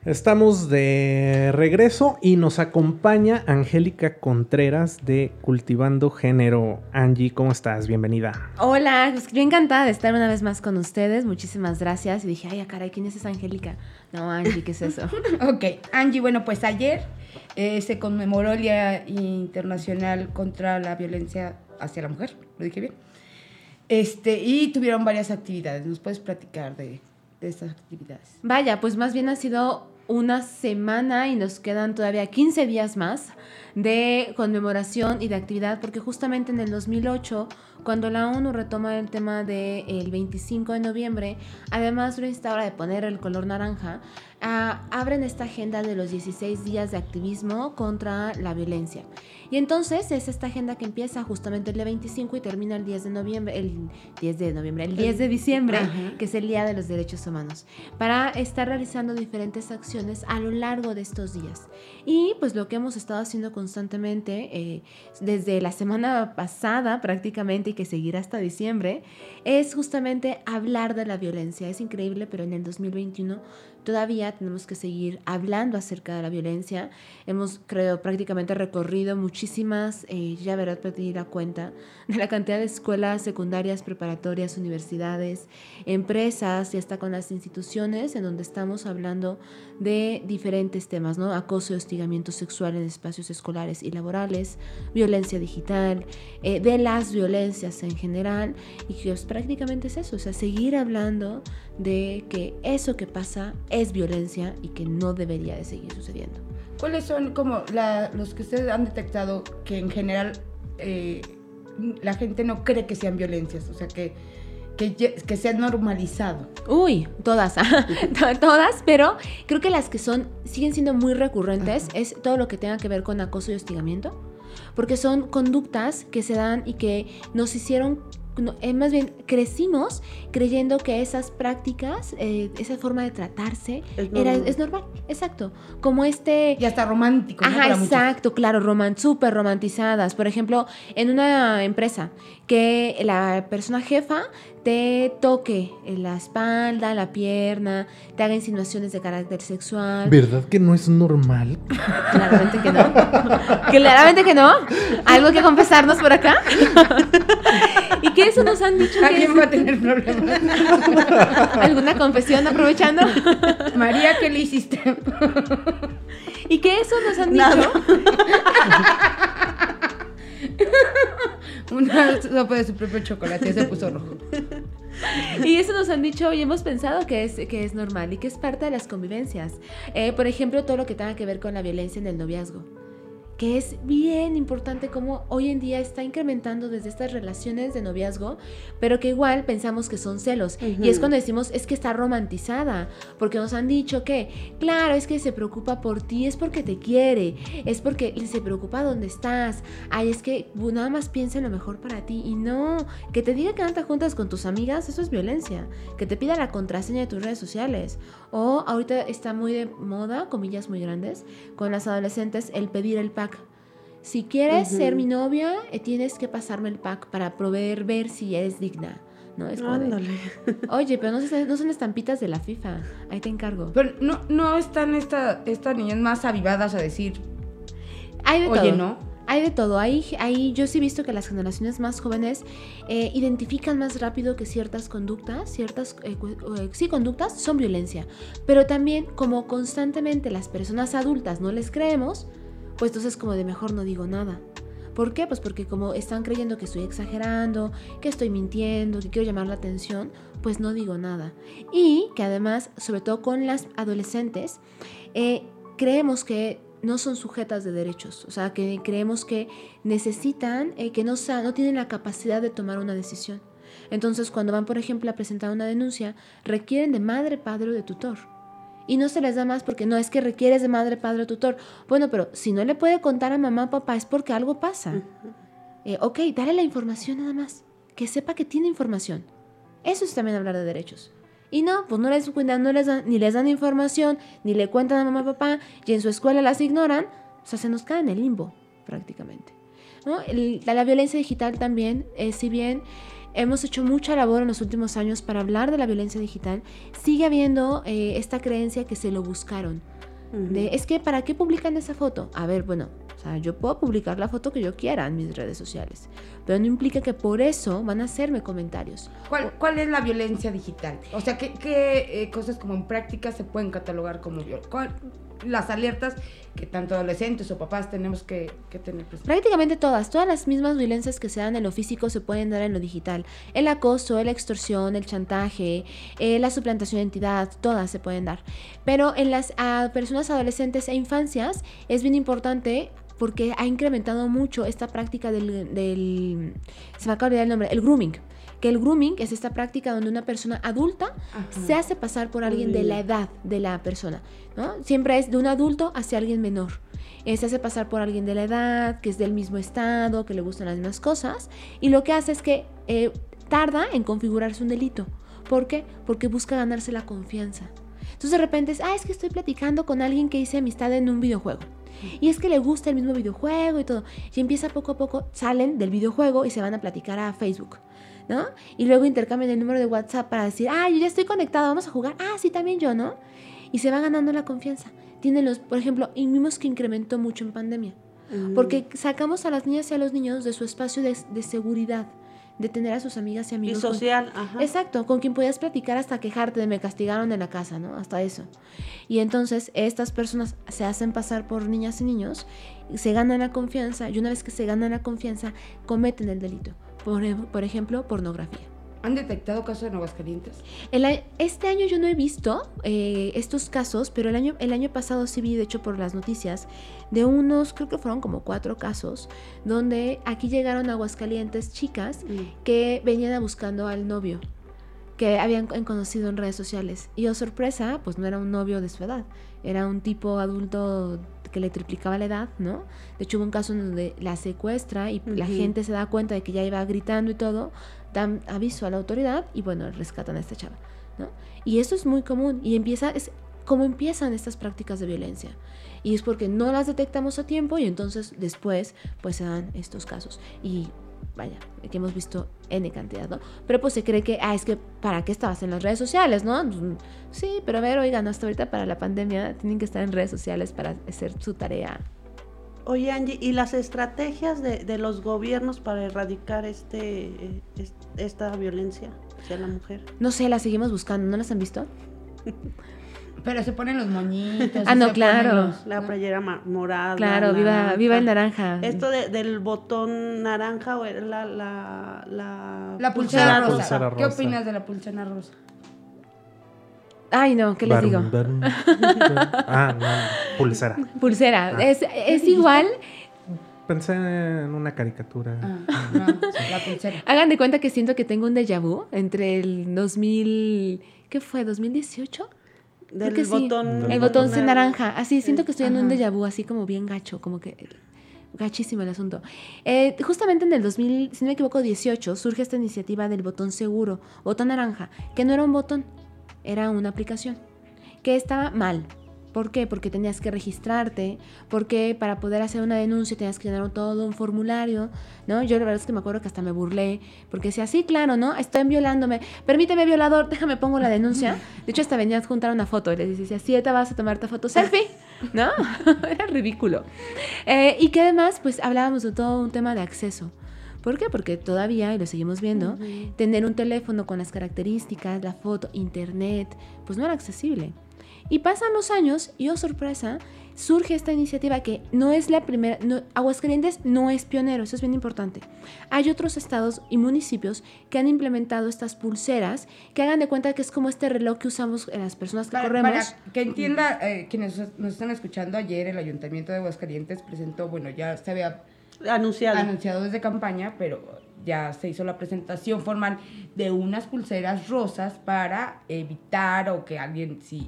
Estamos de regreso y nos acompaña Angélica Contreras de Cultivando Género. Angie, ¿cómo estás? Bienvenida. Hola, pues yo encantada de estar una vez más con ustedes. Muchísimas gracias. Y dije, ay, caray, ¿quién es esa Angélica? No, Angie, ¿qué es eso? Ok, Angie, bueno, pues ayer eh, se conmemoró el Día Internacional contra la Violencia hacia la Mujer. ¿Lo dije bien? Este, y tuvieron varias actividades. ¿Nos puedes platicar de, de estas actividades? Vaya, pues más bien ha sido una semana y nos quedan todavía quince días más de conmemoración y de actividad, porque justamente en el dos mil ocho, cuando la ONU retoma el tema del veinticinco de noviembre, además de esta hora de poner el color naranja, Uh, abren esta agenda de los dieciséis días de activismo contra la violencia. Y entonces es esta agenda que empieza justamente el día veinticinco y termina el diez de noviembre, el diez de noviembre, el diez de diciembre, uh-huh, que es el Día de los Derechos Humanos, para estar realizando diferentes acciones a lo largo de estos días. Y pues lo que hemos estado haciendo constantemente eh, desde la semana pasada prácticamente y que seguirá hasta diciembre, es justamente hablar de la violencia. Es increíble, pero en el dos mil veintiuno todavía comunidad, tenemos que seguir hablando acerca de la violencia. Hemos, creo, prácticamente recorrido muchísimas, eh, ya verás, perdí la cuenta, de la cantidad de escuelas secundarias, preparatorias, universidades, empresas y hasta con las instituciones en donde estamos hablando de diferentes temas, ¿no? Acoso y hostigamiento sexual en espacios escolares y laborales, violencia digital, eh, de las violencias en general, y que pues, prácticamente es eso, o sea, seguir hablando de que eso que pasa es violencia y que no debería de seguir sucediendo. ¿Cuáles son como la, los que ustedes han detectado que en general eh, la gente no cree que sean violencias? O sea, que, que, que se han normalizado. Uy, todas, todas, pero creo que las que son siguen siendo muy recurrentes, ajá, es todo lo que tenga que ver con acoso y hostigamiento, porque son conductas que se dan y que nos hicieron... No, eh, más bien crecimos creyendo que esas prácticas, eh, esa forma de tratarse es normal. Era, es normal, exacto, como este... Y hasta romántico. Ajá, ¿no? Exacto, muchos. Claro, roman, súper romantizadas. Por ejemplo, en una empresa que la persona jefa te toque en la espalda, la pierna, te haga insinuaciones de carácter sexual. ¿Verdad que no es normal? Claramente que no. Claramente que no. ¿Algo que confesarnos por acá? ¿Y qué eso nos han dicho? ¿A que quién va a tener problemas? ¿Alguna confesión aprovechando? María, ¿qué le hiciste? ¿Y qué eso nos han Nada. dicho? Una sopa de su propio chocolate, ya se puso rojo. Y eso nos han dicho y hemos pensado que es, que es normal y que es parte de las convivencias. Eh, por ejemplo, todo lo que tenga que ver con la violencia en el noviazgo, que es bien importante cómo hoy en día está incrementando desde estas relaciones de noviazgo, pero que igual pensamos que son celos. Uh-huh. Y es cuando decimos, es que está romantizada, porque nos han dicho que, claro, es que se preocupa por ti, es porque te quiere, es porque se preocupa dónde estás, ay, es que nada más piensa en lo mejor para ti, y no, que te diga que andas juntas con tus amigas, eso es violencia, que te pida la contraseña de tus redes sociales, o ahorita está muy de moda, comillas muy grandes, con las adolescentes, el pedir el pack. Si quieres uh-huh. ser mi novia, eh, tienes que pasarme el pack para poder ver si eres digna, ¿no? Es como de, oye, pero no, se, no son estampitas de la FIFA, ahí te encargo. Pero no, no están estas esta niñas más avivadas a decir, hay de oye, todo. ¿No? Hay de todo, hay, hay, yo sí he visto que las generaciones más jóvenes eh, identifican más rápido que ciertas conductas, ciertas, eh, eh, sí, conductas son violencia, pero también como constantemente las personas adultas no les creemos, pues entonces como de mejor no digo nada. ¿Por qué? Pues porque como están creyendo que estoy exagerando, que estoy mintiendo, que quiero llamar la atención, pues no digo nada. Y que además, sobre todo con las adolescentes, eh, creemos que no son sujetas de derechos, o sea, que creemos que necesitan, eh, que no, no tienen la capacidad de tomar una decisión. Entonces, cuando van, por ejemplo, a presentar una denuncia, requieren de madre, padre o de tutor. Y no se les da más porque no es que requieres de madre, padre o tutor. Bueno, pero si no le puede contar a mamá o papá es porque algo pasa. Uh-huh. Eh, ok, dale la información nada más, que sepa que tiene información. Eso es también hablar de derechos. Y no, pues no les cuentan, no les dan, ni les dan información, ni le cuentan a mamá y papá, y en su escuela las ignoran, o sea, se nos cae en el limbo, prácticamente, ¿no? El, la, la violencia digital también, eh, si bien hemos hecho mucha labor en los últimos años para hablar de la violencia digital, sigue habiendo eh, esta creencia que se lo buscaron. Uh-huh. De, es que, ¿para qué publican esa foto? A ver, bueno, o sea, yo puedo publicar la foto que yo quiera en mis redes sociales, pero no implica que por eso van a hacerme comentarios. ¿Cuál, o, ¿cuál es la violencia digital? O sea, ¿qué, qué eh, cosas como en práctica se pueden catalogar como violencia? Las alertas que tanto adolescentes o papás tenemos que, que tener presente. Prácticamente todas, todas las mismas violencias que se dan en lo físico se pueden dar en lo digital. El acoso, la extorsión, el chantaje, eh, la suplantación de identidad, todas se pueden dar. Pero en las a personas adolescentes e infancias es bien importante porque ha incrementado mucho esta práctica del, del se me acaba de olvidar el nombre, el grooming. Que el grooming es esta práctica donde una persona adulta ajá. se hace pasar por alguien de la edad de la persona, ¿no? Siempre es de un adulto hacia alguien menor. Eh, se hace pasar por alguien de la edad, que es del mismo estado, que le gustan las mismas cosas. Y lo que hace es que eh, tarda en configurarse un delito. ¿Por qué? Porque busca ganarse la confianza. Entonces de repente es, ah, es que estoy platicando con alguien que hice amistad en un videojuego. Y es que le gusta el mismo videojuego y todo. Y empieza poco a poco, salen del videojuego y se van a platicar a Facebook, ¿no? Y luego intercambian el número de WhatsApp para decir, ah, yo ya estoy conectado, vamos a jugar. Ah, sí, también yo, ¿no? y se va ganando la confianza. Tienen los, por ejemplo, y vimos que incrementó mucho en pandemia, mm. porque sacamos a las niñas y a los niños de su espacio de, de seguridad, de tener a sus amigas y amigos. Y social, con, ajá. Exacto, con quien podías platicar hasta quejarte de me castigaron en la casa, ¿no? Hasta eso. Y entonces estas personas se hacen pasar por niñas y niños, se ganan la confianza, y una vez que se ganan la confianza, cometen el delito. Por, por ejemplo, pornografía. ¿Han detectado casos en Aguascalientes? El, este año yo no he visto eh, estos casos, pero el año, el año pasado sí vi, de hecho, por las noticias, de unos, creo que fueron como cuatro casos, donde aquí llegaron a Aguascalientes chicas mm. que venían buscando al novio, que habían conocido en redes sociales. Y, oh sorpresa, pues no era un novio de su edad, era un tipo adulto que le triplicaba la edad, ¿no? De hecho, hubo un caso en donde la secuestra y uh-huh. la gente se da cuenta de que ya iba gritando y todo, dan aviso a la autoridad y, bueno, rescatan a esta chava, ¿no? Y eso es muy común y empieza, es como empiezan estas prácticas de violencia. Y es porque no las detectamos a tiempo y entonces después, pues, se dan estos casos. Y vaya, que hemos visto N cantidad, ¿no? Pero pues se cree que, ah, es que ¿para qué estabas en las redes sociales, no? Sí, pero a ver, oigan, hasta ahorita para la pandemia tienen que estar en redes sociales para hacer su tarea. Oye, Angie, ¿y las estrategias de, de los gobiernos para erradicar este, este esta violencia hacia la mujer? No sé, las seguimos buscando, ¿no las han visto? Pero se ponen los moñitos. Ah, no, claro. Los, la playera ¿no? morada. Claro, naranja. viva viva el naranja. Esto de, del botón naranja o la... La, la, la pulsera, pulsera, rosa. pulsera rosa. ¿Qué opinas de la pulsera rosa? Ay, no, ¿qué les barum, digo? Barum, barum. Ah, no, pulsera. Pulsera. Ah. Es, es igual... Pensé en una caricatura. Ah, no, la pulsera. Hagan de cuenta que siento que tengo un déjà vu entre el dos mil... ¿Qué fue? ¿dos mil dieciocho? Del que botón, sí. El botón sin naranja. Así, siento que estoy en un déjà vu, así como bien gacho, como que gachísimo el asunto. Eh, justamente en el dos mil, si no me equivoco, dieciocho, surge esta iniciativa del botón seguro, botón naranja, que no era un botón, era una aplicación, que estaba mal. ¿Por qué? Porque tenías que registrarte, porque para poder hacer una denuncia tenías que llenar todo un formulario, ¿no? Yo la verdad es que me acuerdo que hasta me burlé, porque decía, sí, claro, ¿no? Están violándome, permíteme, violador, déjame pongo la denuncia. De hecho, hasta venía a adjuntar una foto, y les decía, sí, te vas a tomar tu foto selfie, ¿no? Era ridículo. Eh, y que además, pues, hablábamos de todo un tema de acceso. ¿Por qué? Porque todavía, y lo seguimos viendo, uh-huh. tener un teléfono con las características, la foto, internet, pues no era accesible. Y pasan los años y, oh sorpresa, surge esta iniciativa que no es la primera... No, Aguascalientes no es pionero, eso es bien importante. Hay otros estados y municipios que han implementado estas pulseras, que hagan de cuenta que es como este reloj que usamos las personas que para, corremos. Para que entienda eh, quienes nos están escuchando, ayer el Ayuntamiento de Aguascalientes presentó, bueno, ya se había anunciado, anunciado desde campaña, pero... Ya se hizo la presentación formal de unas pulseras rosas para evitar o que alguien, si...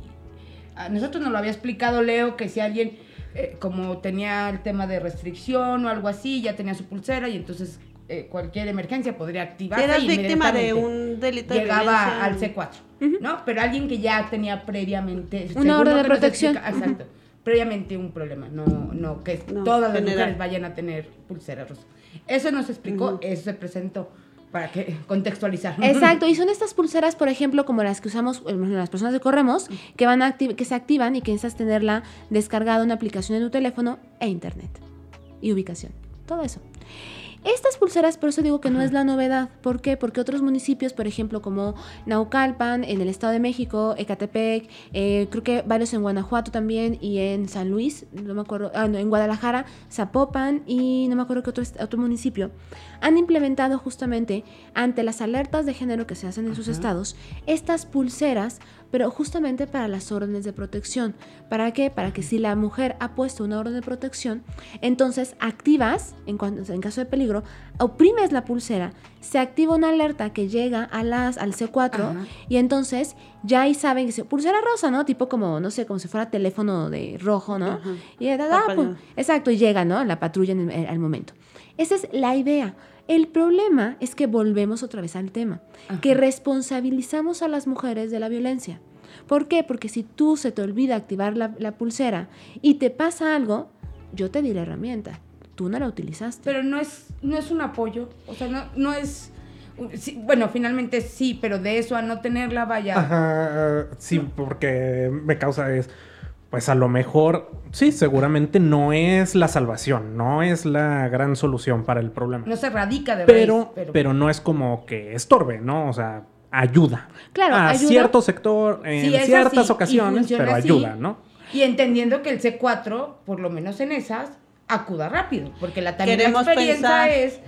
A nosotros nos lo había explicado Leo, que si alguien, eh, como tenía el tema de restricción o algo así, ya tenía su pulsera y entonces eh, cualquier emergencia podría activarse. Eras víctima de un delito de violencia. Llegaba al C cuatro, uh-huh. ¿no? Pero alguien que ya tenía previamente... Una orden de protección. Explica, exacto. Uh-huh. Previamente un problema, no, no que no, todas las general. mujeres vayan a tener pulsera rosa. Eso nos explicó, uh-huh. eso se presentó para que contextualizar. Exacto, y son estas pulseras, por ejemplo, como las que usamos las personas que corremos, que van a acti- que se activan y que necesitas tenerla descargada una aplicación en tu teléfono e internet y ubicación, todo eso. Estas pulseras, por eso digo que no es la novedad. ¿Por qué? Porque otros municipios, por ejemplo, como Naucalpan, en el Estado de México, Ecatepec, eh, creo que varios en Guanajuato también y en San Luis, no me acuerdo, ah, no, en Guadalajara, Zapopan y no me acuerdo qué otro, otro municipio, han implementado justamente ante las alertas de género que se hacen en Ajá. sus estados, estas pulseras, pero justamente para las órdenes de protección. ¿Para qué? Para que si la mujer ha puesto una orden de protección, entonces activas, en, cuando, en caso de peligro, oprimes la pulsera, se activa una alerta que llega a las, al C cuatro Ajá. y entonces ya ahí saben que se, pulsera rosa, ¿no? Tipo como, no sé, como si fuera teléfono de rojo, ¿no? Ajá. Y da, da, pum, exacto, y llega, ¿no? La patrulla en el, al momento. Esa es la idea. El problema es que volvemos otra vez al tema, Ajá. que responsabilizamos a las mujeres de la violencia. ¿Por qué? Porque si tú se te olvida activar la, la pulsera y te pasa algo, yo te di la herramienta. Tú no la utilizaste. Pero no es, no es un apoyo, o sea, no, no es Sí, bueno, finalmente sí, pero de eso a no tenerla, vaya. Ajá, sí, no. Porque me causa es, pues a lo mejor, sí, seguramente no es la salvación, no es la gran solución para el problema. No se erradica de pero, raíz. Pero, pero no es como que estorbe, ¿no? O sea, ayuda. Claro, a ayuda. Cierto sector, en sí, ciertas así, ocasiones, pero así, ayuda, ¿no? Y entendiendo que el C cuatro, por lo menos en esas, acuda rápido, porque la tarea de experiencia es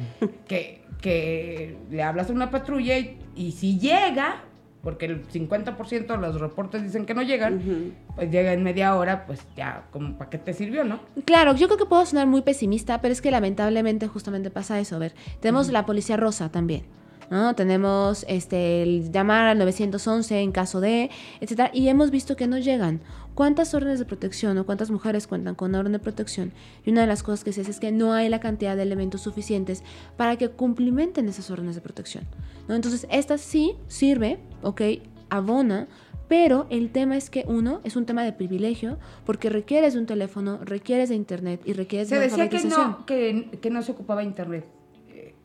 que... que le hablas a una patrulla y, y si llega, porque el cincuenta por ciento de los reportes dicen que no llegan, uh-huh. pues llega en media hora, pues ya, como ¿para qué te sirvió, no? Claro, yo creo que puedo sonar muy pesimista, pero es que lamentablemente justamente pasa eso. A ver, tenemos uh-huh. la Policía Rosa también, ¿no? Tenemos este, el llamar al nueve once en caso de, etcétera, y hemos visto que no llegan. ¿Cuántas órdenes de protección o cuántas mujeres cuentan con una orden de protección? Y una de las cosas que se hace es que no hay la cantidad de elementos suficientes para que cumplimenten esas órdenes de protección, ¿no? Entonces, esta sí sirve, ok, abona, pero el tema es que, uno, es un tema de privilegio, porque requieres de un teléfono, requieres de internet y requieres de una alfabetización. Se decía que no, que, que no se ocupaba internet.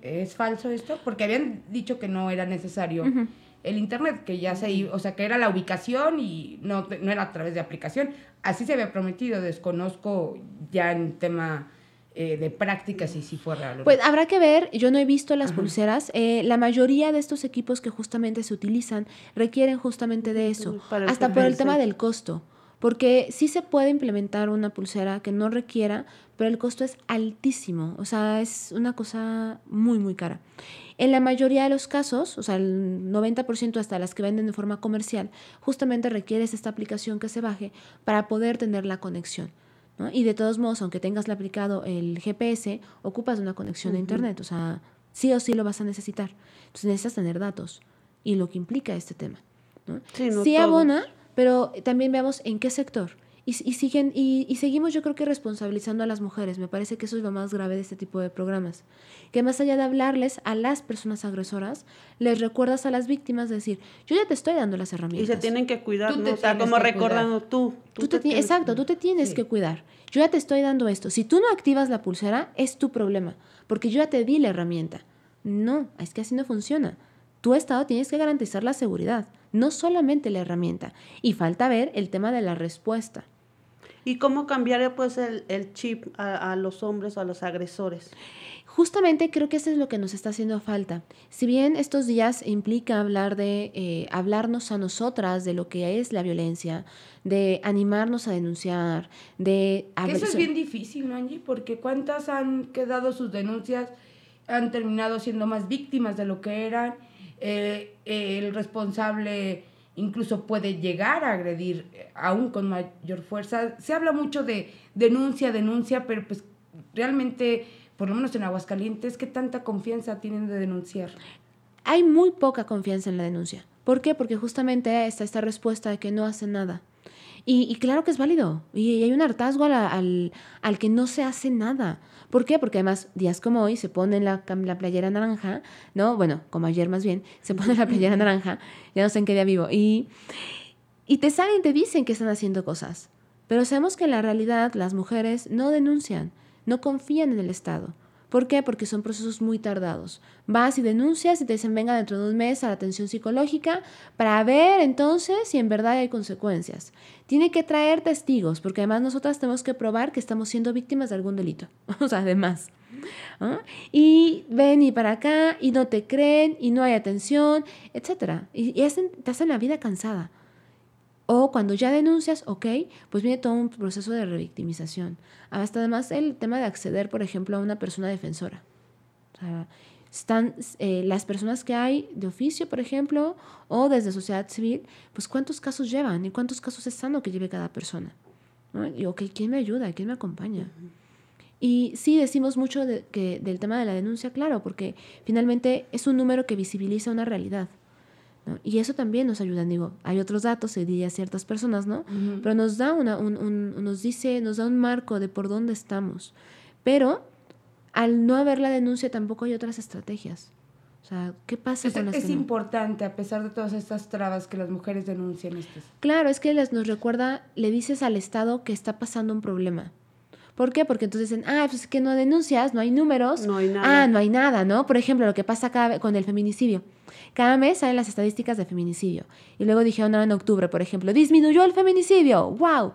¿Es falso esto? Porque habían dicho que no era necesario uh-huh. el internet, que ya se iba, o sea, que era la ubicación y no, no era a través de aplicación. Así se había prometido, desconozco ya en tema... Eh, de prácticas y si fue real. Pues habrá que ver, yo no he visto las Ajá. pulseras. Eh, la mayoría de estos equipos que justamente se utilizan requieren justamente de eso, para hasta por el tema del costo, porque sí se puede implementar una pulsera que no requiera, pero el costo es altísimo, o sea, es una cosa muy, muy cara. En la mayoría de los casos, o sea, el noventa por ciento hasta las que venden de forma comercial, justamente requieres esta aplicación que se baje para poder tener la conexión, ¿no? Y de todos modos, aunque tengas aplicado el G P S, ocupas una conexión uh-huh. de internet, o sea, sí o sí lo vas a necesitar. Entonces necesitas tener datos y lo que implica este tema, ¿no? Sí, no sí abona, pero también veamos en qué sector. Y, y, siguen, y, y seguimos, yo creo que responsabilizando a las mujeres. Me parece que eso es lo más grave de este tipo de programas. Que más allá de hablarles a las personas agresoras, les recuerdas a las víctimas decir, yo ya te estoy dando las herramientas. Y se tienen que cuidar, ¿no? O sea, como recordando tú. tú, tú te te ti- exacto, tú te tienes sí. que cuidar. Yo ya te estoy dando esto. Si tú no activas la pulsera, es tu problema, porque yo ya te di la herramienta. No, es que así no funciona. Tu Estado tienes que garantizar la seguridad, no solamente la herramienta. Y falta ver el tema de la respuesta. ¿Y cómo cambiar pues, el, el chip a, a los hombres o a los agresores? Justamente creo que eso es lo que nos está haciendo falta. Si bien estos días implica hablar de, eh, hablarnos a nosotras de lo que es la violencia, de animarnos a denunciar, de... Que eso es bien difícil, ¿no, Angie? Porque ¿cuántas han quedado sus denuncias? Han terminado siendo más víctimas de lo que eran. Eh, eh, el responsable... incluso puede llegar a agredir aún con mayor fuerza. Se habla mucho de denuncia, denuncia, pero pues realmente, por lo menos en Aguascalientes, ¿qué tanta confianza tienen de denunciar? Hay muy poca confianza en la denuncia. ¿Por qué? Porque justamente está esta respuesta de que no hacen nada. Y, y claro que es válido. Y, y hay un hartazgo al, al, al que no se hace nada. ¿Por qué? Porque además, días como hoy, se pone la, la playera naranja, ¿no? Bueno, como ayer más bien, se pone la playera naranja, ya no sé en qué día vivo. Y, y te salen, te dicen que están haciendo cosas. Pero sabemos que en la realidad las mujeres no denuncian, no confían en el Estado. ¿Por qué? Porque son procesos muy tardados. Vas y denuncias y te dicen, venga dentro de un mes a la atención psicológica para ver entonces si en verdad hay consecuencias. Tiene que traer testigos, porque además nosotras tenemos que probar que estamos siendo víctimas de algún delito. O sea, además. ¿Ah? Y ven y para acá, y no te creen, y no hay atención, etcétera. Y, y hacen, te hacen la vida cansada. O cuando ya denuncias, ok, pues viene todo un proceso de revictimización. Hasta además el tema de acceder, por ejemplo, a una persona defensora. O sea, están eh, las personas que hay de oficio, por ejemplo, o desde sociedad civil, pues cuántos casos llevan y cuántos casos es sano que lleve cada persona, ¿no? Y ok, ¿quién me ayuda? ¿Quién me acompaña? Uh-huh. Y sí decimos mucho de, que, del tema de la denuncia, claro, porque finalmente es un número que visibiliza una realidad, ¿no? Y eso también nos ayuda, digo, hay otros datos, se diría ciertas personas, ¿no? Uh-huh. Pero nos da una, un, un, nos dice, nos da un marco de por dónde estamos. Pero al no haber la denuncia tampoco hay otras estrategias. O sea, ¿qué pasa es, con las Es que no? importante, a pesar de todas estas trabas, que las mujeres denuncien estas. Claro, es que les, nos recuerda, le dices al Estado que está pasando un problema. ¿Por qué? Porque entonces dicen, ah, pues es que no denuncias, no hay números. No hay nada. Ah, no hay nada, ¿no? Por ejemplo, lo que pasa cada, con el feminicidio. Cada mes salen las estadísticas de feminicidio. Y luego dijeron ahora en octubre, por ejemplo, disminuyó el feminicidio. ¡Wow!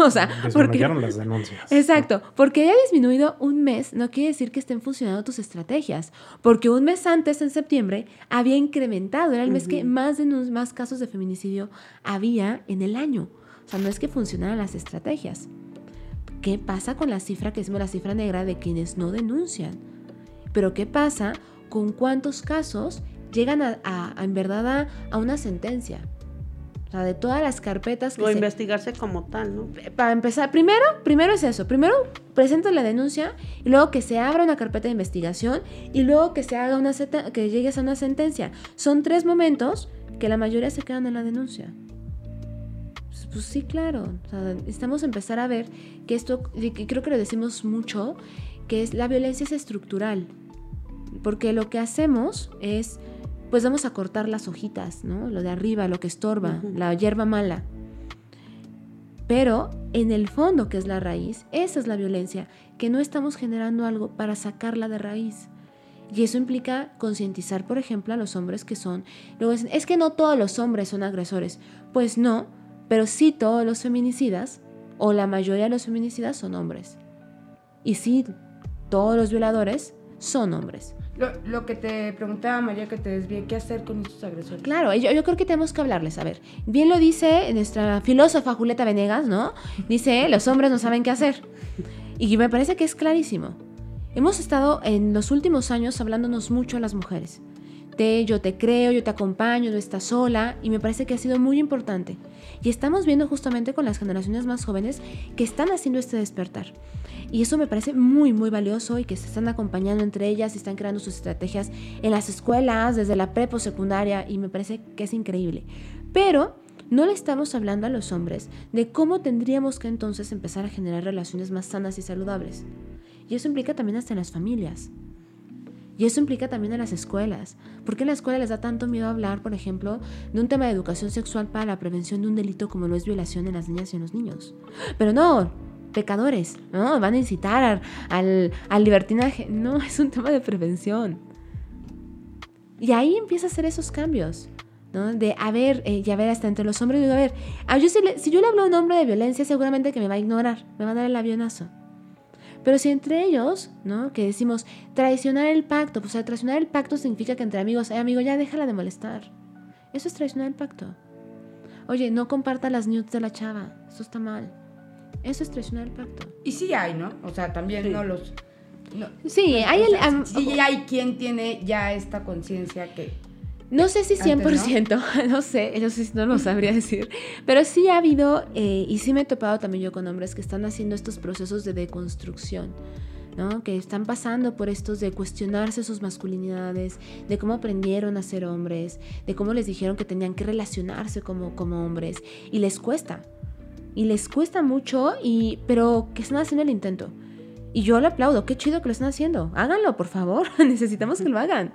O sea, disminuyeron porque, las denuncias. Exacto. Porque haya disminuido un mes no quiere decir que estén funcionando tus estrategias. Porque un mes antes, en septiembre, había incrementado. Era el mes uh-huh. que más, denun- más casos de feminicidio había en el año. O sea, no es que funcionaran las estrategias. ¿Qué pasa con la cifra que decimos la cifra negra de quienes no denuncian? Pero ¿qué pasa con cuántos casos llegan a, a, a en verdad a, a una sentencia? O sea, de todas las carpetas que o se... investigarse como tal, ¿no? Para empezar, primero, primero es eso. Primero presentas la denuncia y luego que se abra una carpeta de investigación y luego que se haga una seta, que llegues a una sentencia. Son tres momentos que la mayoría se quedan en la denuncia. Pues, pues sí, claro. O sea, necesitamos empezar a ver que esto, que creo que lo decimos mucho, que es la violencia es estructural. Porque lo que hacemos es... pues vamos a cortar las hojitas, ¿no? Lo de arriba, lo que estorba, uh-huh. la hierba mala. Pero en el fondo, que es la raíz, esa es la violencia, que no estamos generando algo para sacarla de raíz. Y eso implica concientizar, por ejemplo, a los hombres que son... Luego dicen, es que no todos los hombres son agresores. Pues no, pero sí todos los feminicidas, o la mayoría de los feminicidas son hombres. Y sí, todos los violadores son hombres. Lo, lo que te preguntaba María, que te desvié, ¿qué hacer con estos agresores? Claro, yo, yo creo que tenemos que hablarles, a ver, bien lo dice nuestra filósofa Julieta Venegas, ¿no? Dice, los hombres no saben qué hacer. Y me parece que es clarísimo. Hemos estado en los últimos años hablándonos mucho a las mujeres. Te, yo te creo, yo te acompaño, no estás sola, y me parece que ha sido muy importante. Y estamos viendo justamente con las generaciones más jóvenes que están haciendo este despertar. Y eso me parece muy, muy valioso y que se están acompañando entre ellas y están creando sus estrategias en las escuelas, desde la prepo secundaria, y me parece que es increíble. Pero no le estamos hablando a los hombres de cómo tendríamos que entonces empezar a generar relaciones más sanas y saludables. Y eso implica también hasta en las familias. Y eso implica también a las escuelas. ¿Por qué a la escuela les da tanto miedo hablar, por ejemplo, de un tema de educación sexual para la prevención de un delito como lo es violación en las niñas y en los niños? Pero no, pecadores, ¿no? Van a incitar al, al libertinaje. No, es un tema de prevención. Y ahí empieza a hacer esos cambios, ¿no? De, a ver, eh, y a ver, hasta entre los hombres, digo, a ver, a yo si, le, si yo le hablo a un hombre de violencia, seguramente que me va a ignorar, me va a dar el avionazo. Pero si entre ellos, ¿no? Que decimos traicionar el pacto, pues o sea, traicionar el pacto significa que entre amigos, ay amigo, ya déjala de molestar. Eso es traicionar el pacto. Oye, no comparta las nudes de la chava, eso está mal. Eso es traicionar el pacto. Y sí hay, ¿no? O sea, también sí. no los... No, sí, no, hay, o sea, el, um, sí hay quien tiene ya esta conciencia que... No sé si cien por ciento, antes, ¿no? no sé, yo sí, no lo sabría decir, pero sí ha habido, eh, y sí me he topado también yo con hombres que están haciendo estos procesos de deconstrucción, ¿no? Que están pasando por estos de cuestionarse sus masculinidades, de cómo aprendieron a ser hombres, de cómo les dijeron que tenían que relacionarse como, como hombres, y les cuesta, y les cuesta mucho, y, pero que están haciendo el intento. Y yo lo aplaudo, qué chido que lo están haciendo, háganlo, por favor, necesitamos que lo hagan.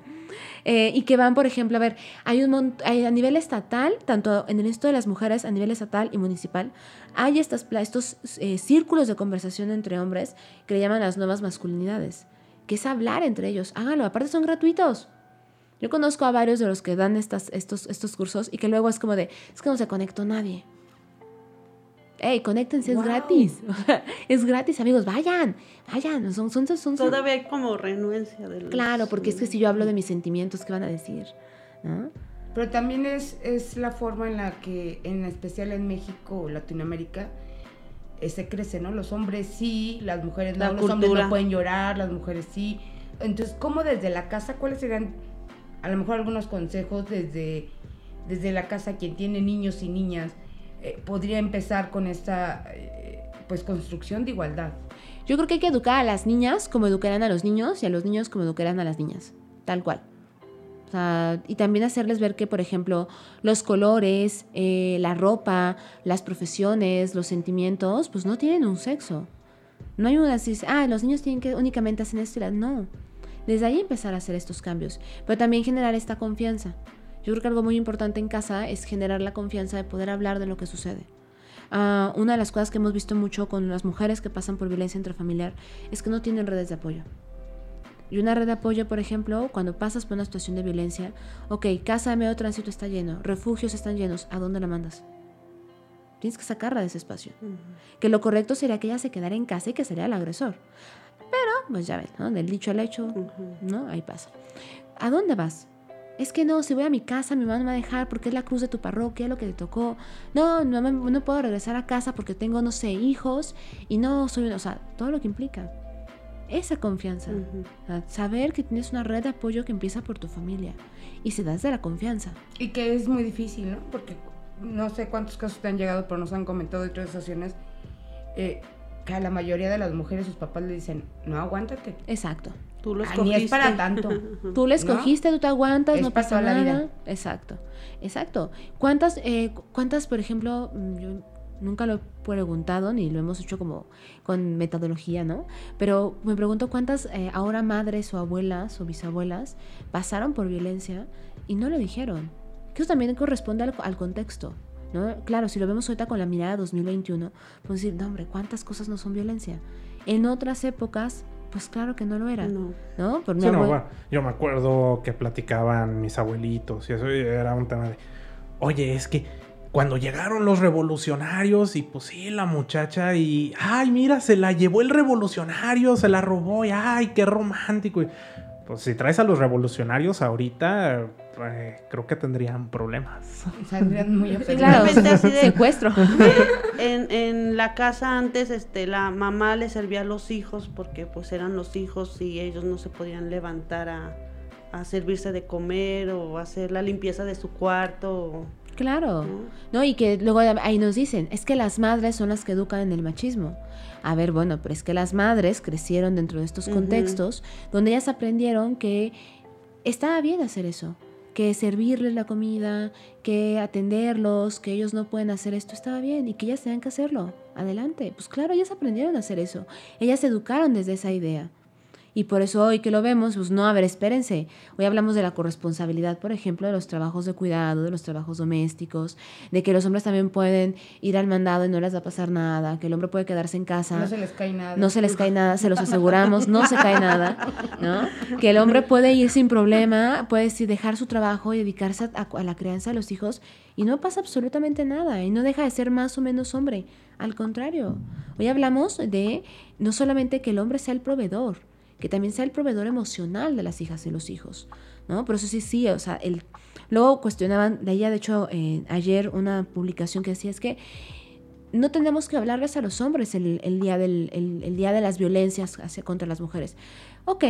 Eh, y que van, por ejemplo, a ver, hay un mont- hay, a nivel estatal, tanto en el Instituto de las Mujeres, a nivel estatal y municipal, hay estas, estos eh, círculos de conversación entre hombres que le llaman las nuevas masculinidades, que es hablar entre ellos, háganlo, aparte son gratuitos. Yo conozco a varios de los que dan estas, estos, estos cursos y que luego es como de, es que no se conectó nadie. Hey, conéctense, wow. Es gratis. Es gratis, amigos, vayan, vayan. Son, son, son, son. Todavía hay como renuencia de los... Claro, porque es que si yo hablo de mis sentimientos, ¿qué van a decir? ¿No? Pero también es, es la forma en la que, en especial en México o Latinoamérica, eh, se crece, ¿no? Los hombres sí, las mujeres no, la los cultura. Hombres no pueden llorar, las mujeres sí. Entonces, ¿cómo desde la casa? ¿Cuáles serían a lo mejor algunos consejos desde, desde la casa, quien tiene niños y niñas? Eh, podría empezar con esta eh, pues construcción de igualdad. Yo creo que hay que educar a las niñas como educarán a los niños y a los niños como educarán a las niñas, tal cual. O sea, y también hacerles ver que, por ejemplo, los colores, eh, la ropa, las profesiones, los sentimientos, pues no tienen un sexo. No hay una decir, ah, los niños tienen que únicamente hacer esto y las... No. Desde ahí empezar a hacer estos cambios, pero también generar esta confianza. Yo creo que algo muy importante en casa es generar la confianza de poder hablar de lo que sucede. Uh, una de las cosas que hemos visto mucho con las mujeres que pasan por violencia intrafamiliar es que no tienen redes de apoyo. Y una red de apoyo, por ejemplo, cuando pasas por una situación de violencia, ok, casa de medio tránsito está lleno, refugios están llenos, ¿a dónde la mandas? Tienes que sacarla de ese espacio. Uh-huh. Que lo correcto sería que ella se quedara en casa y que sería el agresor. Pero, pues ya ven, ¿no? Del dicho al hecho, uh-huh. ¿no? Ahí pasa. ¿A dónde vas? Es que no, si voy a mi casa, mi mamá no me va a dejar porque es la cruz de tu parroquia, lo que te tocó. No, no, me, no puedo regresar a casa porque tengo, no sé, hijos y no soy... O sea, todo lo que implica. Esa confianza. Uh-huh. Saber que tienes una red de apoyo que empieza por tu familia y se das de la confianza. Y que es muy difícil, ¿no? Porque no sé cuántos casos te han llegado, pero nos han comentado de otras ocasiones eh, que a la mayoría de las mujeres sus papás le dicen, no, aguántate. Exacto. Tú lo escogiste. Ni es para tanto. Tú lo escogiste, ¿no? Tú te aguantas, es no pasa nada. La vida. Exacto, exacto. ¿Cuántas, eh, cuántas, por ejemplo, yo nunca lo he preguntado ni lo hemos hecho como con metodología, ¿no? Pero me pregunto cuántas eh, ahora madres o abuelas o bisabuelas pasaron por violencia y no lo dijeron. Que eso también corresponde al, al contexto, ¿no? Claro, si lo vemos ahorita con la mirada dos mil veintiuno, podemos decir, no, hombre, ¿cuántas cosas no son violencia? En otras épocas, pues claro que no lo era, ¿no? ¿No? Por sí, no, abue- bueno, yo me acuerdo que platicaban mis abuelitos y eso era un tema de, oye, es que cuando llegaron los revolucionarios y pues sí, la muchacha y, ay, mira, se la llevó el revolucionario, se la robó y, ay, qué romántico. Y, pues si traes a los revolucionarios ahorita, eh, creo que tendrían problemas. Saldrían muy obsesionados. Sí, claro, así de secuestro. En, en la casa antes, este, la mamá le servía a los hijos porque pues eran los hijos y ellos no se podían levantar a, a servirse de comer o hacer la limpieza de su cuarto. O, claro, ¿no? No, y que luego ahí nos dicen, es que las madres son las que educan en el machismo. A ver, bueno, pero es que las madres crecieron dentro de estos contextos uh-huh. donde ellas aprendieron que estaba bien hacer eso, que servirles la comida, que atenderlos, que ellos no pueden hacer esto, estaba bien, y que ellas tenían que hacerlo, adelante. Pues claro, ellas aprendieron a hacer eso, ellas se educaron desde esa idea. Y por eso hoy que lo vemos, pues no, a ver, espérense. Hoy hablamos de la corresponsabilidad, por ejemplo, de los trabajos de cuidado, de los trabajos domésticos, de que los hombres también pueden ir al mandado y no les va a pasar nada, que el hombre puede quedarse en casa. No se les cae nada. No se les cae nada, se los aseguramos, no se cae nada, ¿no? Que el hombre puede ir sin problema, puede dejar su trabajo y dedicarse a, a la crianza de los hijos y no pasa absolutamente nada y no deja de ser más o menos hombre. Al contrario, hoy hablamos de no solamente que el hombre sea el proveedor, que también sea el proveedor emocional de las hijas y los hijos, ¿no? Por eso sí, sí, o sea, el, luego cuestionaban, leía de hecho eh, ayer una publicación que decía, es que no tenemos que hablarles a los hombres el, el, día, del, el, el día de las violencias hacia, contra las mujeres. Ok,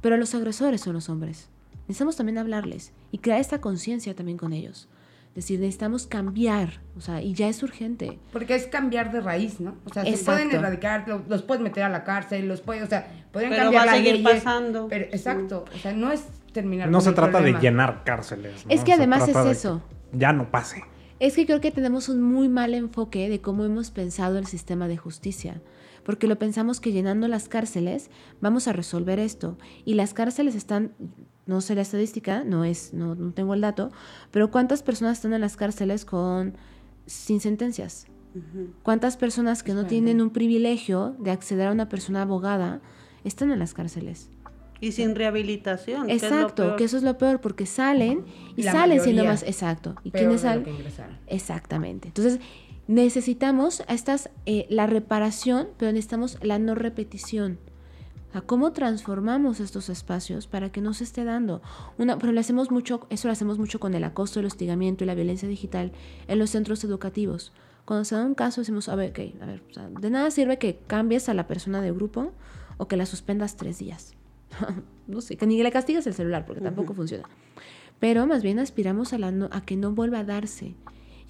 pero los agresores son los hombres. Necesitamos también hablarles y crear esta conciencia también con ellos. Es decir, necesitamos cambiar, o sea, y ya es urgente. Porque es cambiar de raíz, ¿no? O sea, exacto. Se pueden erradicar, los, los puedes meter a la cárcel, los puedes, o sea, podrían pero cambiar va a la seguir ley, pasando. Pero, exacto, o sea, no es terminar no con se el trata problema. De llenar cárceles, ¿no? Es que además es eso. Ya no pase. Es que creo que tenemos un muy mal enfoque de cómo hemos pensado el sistema de justicia. Porque lo pensamos que llenando las cárceles vamos a resolver esto. Y las cárceles están... No sé la estadística, no es, no, no tengo el dato, pero ¿cuántas personas están en las cárceles con sin sentencias? Uh-huh. ¿Cuántas personas que no tienen un privilegio de acceder a una persona abogada están en las cárceles? Y sin rehabilitación. Exacto, que, es lo que eso es lo peor, porque salen y la salen siendo más... Exacto. ¿Y quiénes salen? Exactamente. Entonces, necesitamos estas, eh, la reparación, pero necesitamos la no repetición. A cómo transformamos estos espacios para que no se esté dando. Una, pero lo hacemos mucho, eso lo hacemos mucho con el acoso, el hostigamiento y la violencia digital en los centros educativos. Cuando se da un caso decimos, a ver, okay, a ver, o sea, de nada sirve que cambies a la persona de grupo o que la suspendas tres días. No sé, que ni le castigues el celular porque tampoco uh-huh. funciona. Pero más bien aspiramos a, la no, a que no vuelva a darse.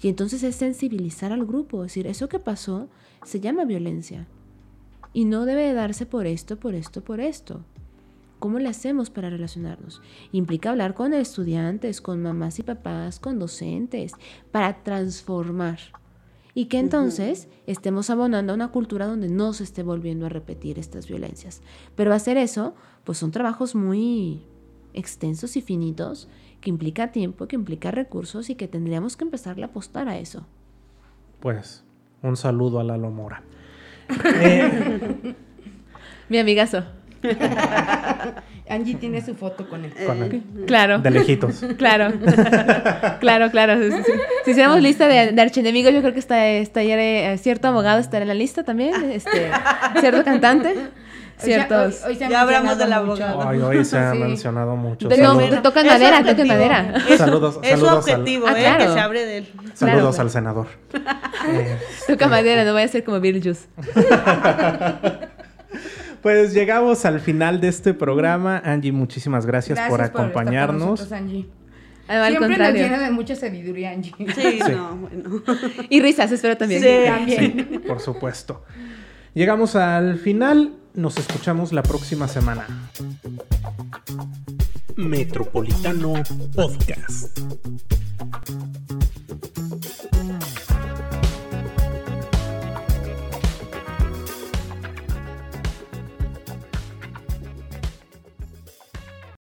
Y entonces es sensibilizar al grupo, es decir, eso que pasó se llama violencia. Y no debe de darse por esto, por esto, por esto. ¿Cómo le hacemos para relacionarnos? Implica hablar con estudiantes, con mamás y papás, con docentes, para transformar. Y que entonces uh-huh. estemos abonando a una cultura donde no se esté volviendo a repetir estas violencias. Pero hacer eso, pues son trabajos muy extensos y finitos, que implica tiempo, que implica recursos y que tendríamos que empezar a apostar a eso. pues un saludo a Lalo Mora. Eh, Mi amigazo. Angie tiene su foto con él. Con él. Claro. De lejitos. Claro. Claro, claro. Sí, sí, sí. Si hiciéramos lista de, de archienemigos, yo creo que está, está eh, cierto abogado estará en la lista también. Este, cierto cantante. Ciertos. Hoy, hoy, hoy se ya hablamos del abogado. Hoy, hoy se ha sí. mencionado mucho. Te no, tocan madera, tocan madera. Es, saludos, es saludos su objetivo, al, eh, ah, claro. que se abre de él. Saludos claro. al senador. eh, Toca eh. madera, no vaya a ser como Beetlejuice. Pues llegamos al final de este programa. Angie, muchísimas gracias, gracias por acompañarnos. Por estar con nosotros, Angie. Al Siempre contrario. Nos llena de mucha sabiduría, Angie. Sí, sí. No, bueno. Y risas, espero también. Sí, sí, también. Sí, por supuesto. Llegamos al final. Nos escuchamos la próxima semana. Metropolitano Podcast.